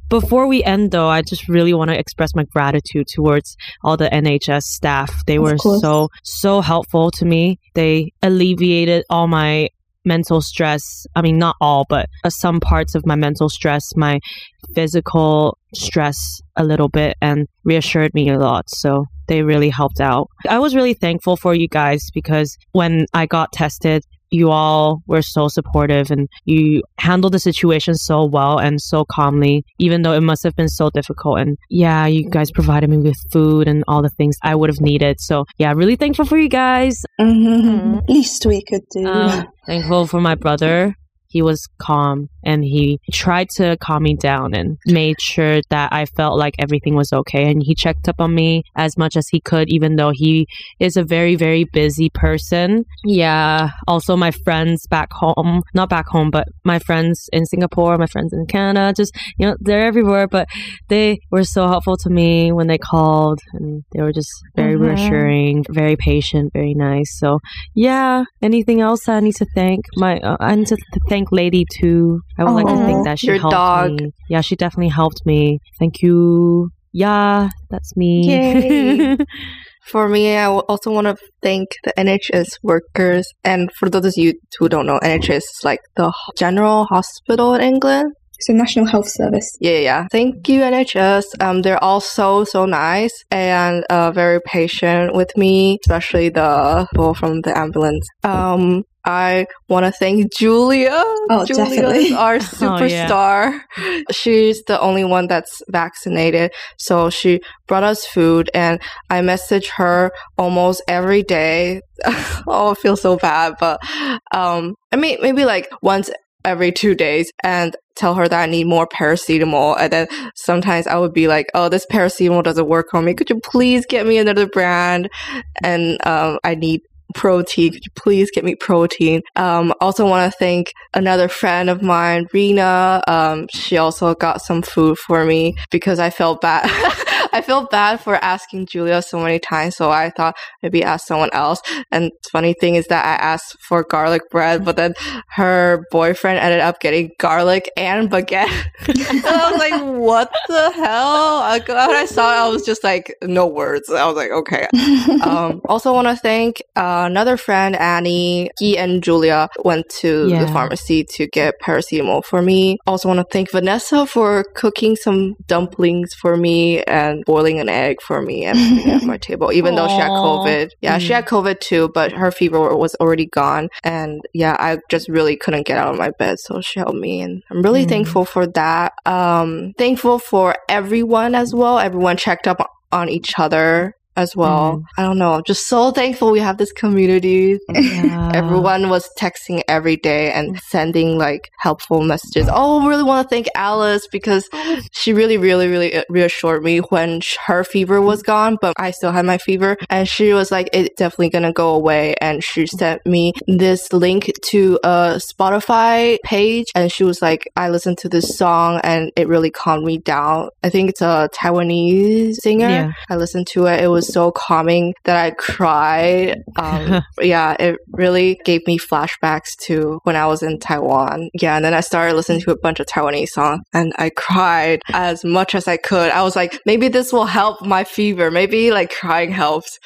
Before we end, though, I just really want to express my gratitude towards all the N H S staff. They were so, so helpful to me. They alleviated all my mental stress. I mean, not all, but uh, some parts of my mental stress, my physical stress a little bit, and reassured me a lot. So they really helped out. I was really thankful for you guys because when I got tested, you all were so supportive and you handled the situation so well and so calmly, even though it must have been so difficult. And yeah, you guys provided me with food and all the things I would have needed. So yeah, really thankful for you guys. Mm-hmm. Least we could do. Um, thankful for my brother. He was calm and he tried to calm me down and made sure that I felt like everything was okay. And he checked up on me as much as he could, even though he is a very, very busy person. Yeah. Also, my friends back home, not back home, but my friends in Singapore, my friends in Canada, just, you know, they're everywhere, but they were so helpful to me when they called and they were just very mm-hmm. reassuring, very patient, very nice. So yeah, anything else I need to thank? My, uh, I need to th- thank Lady too. I would Aww. like to think that she Your helped dog. me. Yeah, she definitely helped me. Thank you. Yeah, that's me. For me, I also want to thank the N H S workers. And for those of you who don't know, N H S is like the general hospital in England. It's a national health service. Yeah, yeah. Thank you, N H S. Um, they're all so, so nice and uh, very patient with me, especially the people from the ambulance. Um, I want to thank Julia. Oh, Julia definitely. Is our superstar. Oh, yeah. She's the only one that's vaccinated. So she brought us food and I message her almost every day. Oh, I feel so bad. But um, I mean, maybe like once every two days and tell her that I need more paracetamol. And then sometimes I would be like, oh, this paracetamol doesn't work on me. Could you please get me another brand? And um, I need protein. Could you please get me protein? Um, also want to thank another friend of mine, Rena. Um, she also got some food for me because I felt bad. I felt bad for asking Julia so many times, so I thought maybe ask someone else. And funny thing is that I asked for garlic bread, but then her boyfriend ended up getting garlic and baguette. And I was like, what the hell? When I saw it, I was just like, no words. I was like, okay. Um, also want to thank uh, another friend, Annie. He and Julia went to yeah. the pharmacy to get paracetamol for me. Also want to thank Vanessa for cooking some dumplings for me and boiling an egg for me and putting it at my table, even Aww. Though she had COVID. Yeah, mm. she had COVID too, but her fever was already gone. And yeah, I just really couldn't get out of my bed. So she helped me. And I'm really mm. thankful for that. Um, thankful for everyone as well. Everyone checked up on each other as well. Mm. I don't know. I'm just so thankful we have this community. Yeah. Everyone was texting every day and sending like helpful messages. Oh, really want to thank Alice because she really, really, really reassured me when her fever was gone, but I still had my fever. And she was like, it's definitely going to go away. And she sent me this link to a Spotify page. And she was like, I listened to this song and it really calmed me down. I think it's a Taiwanese singer. Yeah. I listened to it. It was so calming that I cried. Um, yeah, it really gave me flashbacks to when I was in Taiwan. Yeah, and then I started listening to a bunch of Taiwanese songs and I cried as much as I could. I was like, maybe this will help my fever. Maybe like crying helps.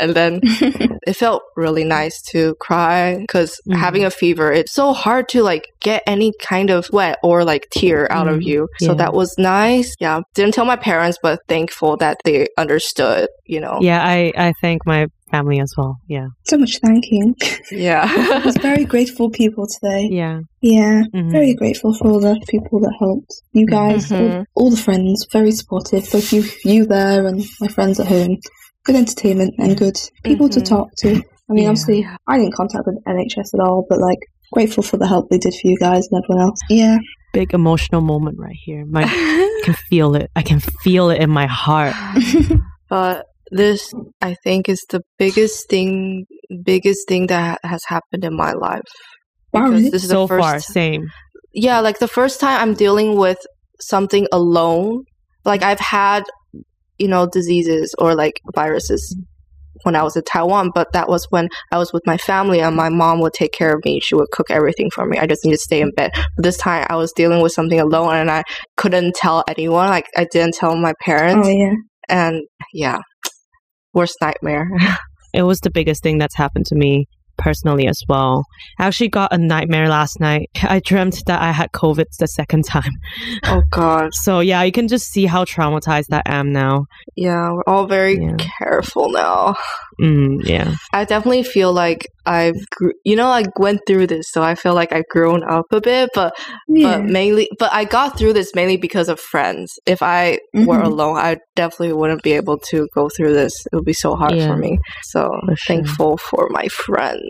And then it felt really nice to cry because mm. having a fever, it's so hard to like get any kind of sweat or like tear out mm. of you. Yeah. So that was nice. Yeah, didn't tell my parents, but thankful that they understood, you know. Yeah, I, I thank my family as well. Yeah. So much thanking. Yeah. I was very grateful people today. Yeah. Yeah. Mm-hmm. Very grateful for all the people that helped. You guys, mm-hmm. all, all the friends, very supportive. Both you, you there and my friends at home. Good entertainment and good people mm-hmm. to talk to. I mean, yeah. obviously, I didn't contact with N H S at all, but like, grateful for the help they did for you guys and everyone else. Yeah. Big emotional moment right here. My, I can feel it. I can feel it in my heart. But this, I think, is the biggest thing, biggest thing that has happened in my life. Wow, because this is so the first far, same. Yeah, like the first time I'm dealing with something alone. Like I've had, you know, diseases or like viruses when I was in Taiwan, but that was when I was with my family and my mom would take care of me. She would cook everything for me. I just needed to stay in bed. But this time I was dealing with something alone and I couldn't tell anyone. Like I didn't tell my parents. Oh, yeah. And yeah. Worst nightmare. It was the biggest thing that's happened to me personally as well. I actually got a nightmare last night. I dreamt that I had COVID the second time. Oh, God. So, yeah, you can just see how traumatized I am now. Yeah, we're all very yeah. careful now. Mm, yeah. I definitely feel like I've, you know, I went through this, so I feel like I've grown up a bit, but, yeah. but mainly, but I got through this mainly because of friends. If I mm-hmm. were alone, I definitely wouldn't be able to go through this. It would be so hard yeah. for me. So for sure. Thankful for my friends,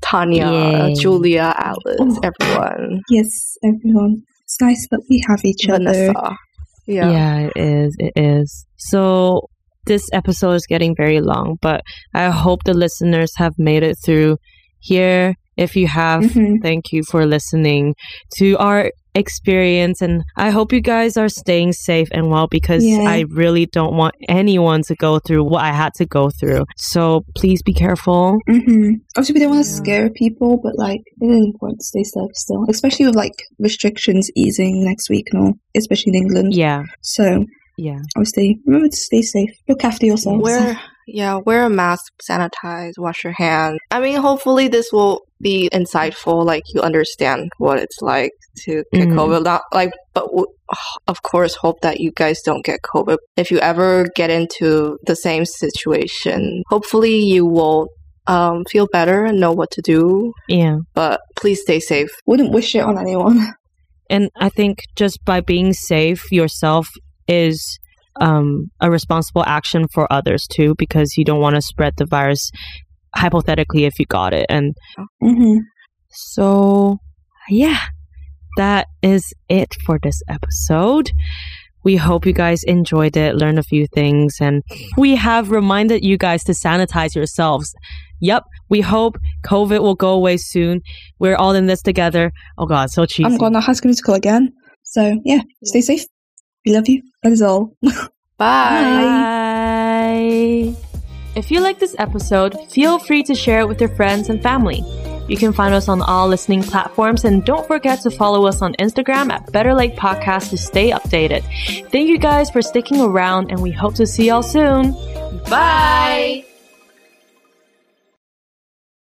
Tanya, Yay. Julia, Alice, oh. everyone. Yes, everyone. It's nice that we have each Vanessa. Other. Yeah. yeah, it is. It is. So this episode is getting very long, but I hope the listeners have made it through here. If you have, mm-hmm. thank you for listening to our experience. And I hope you guys are staying safe and well, because yeah. I really don't want anyone to go through what I had to go through. So please be careful. Mm-hmm. Obviously, we don't want to yeah. scare people, but like, it is important to stay safe still, especially with like restrictions easing next week and all, especially in England. Yeah. So... yeah. Obviously, remember to stay safe. Look after yourself. Wear, yeah, wear a mask, sanitize, wash your hands. I mean, hopefully this will be insightful. Like, you understand what it's like to get mm. COVID. Not, like, but w- of course, hope that you guys don't get COVID. If you ever get into the same situation, hopefully you will um, feel better and know what to do. Yeah. But please stay safe. Wouldn't wish it on anyone. And I think just by being safe yourself is um, a responsible action for others too, because you don't want to spread the virus hypothetically if you got it. And mm-hmm. so, yeah, that is it for this episode. We hope you guys enjoyed it, learned a few things, and we have reminded you guys to sanitize yourselves. Yep, we hope COVID will go away soon. We're all in this together. Oh God, so cheesy. I'm going to High School Musical again. So yeah, stay safe. We love you. That is all. Bye. Bye. If you like this episode, feel free to share it with your friends and family. You can find us on all listening platforms, and don't forget to follow us on Instagram at Better Late Podcast to stay updated. Thank you guys for sticking around, and we hope to see y'all soon. Bye!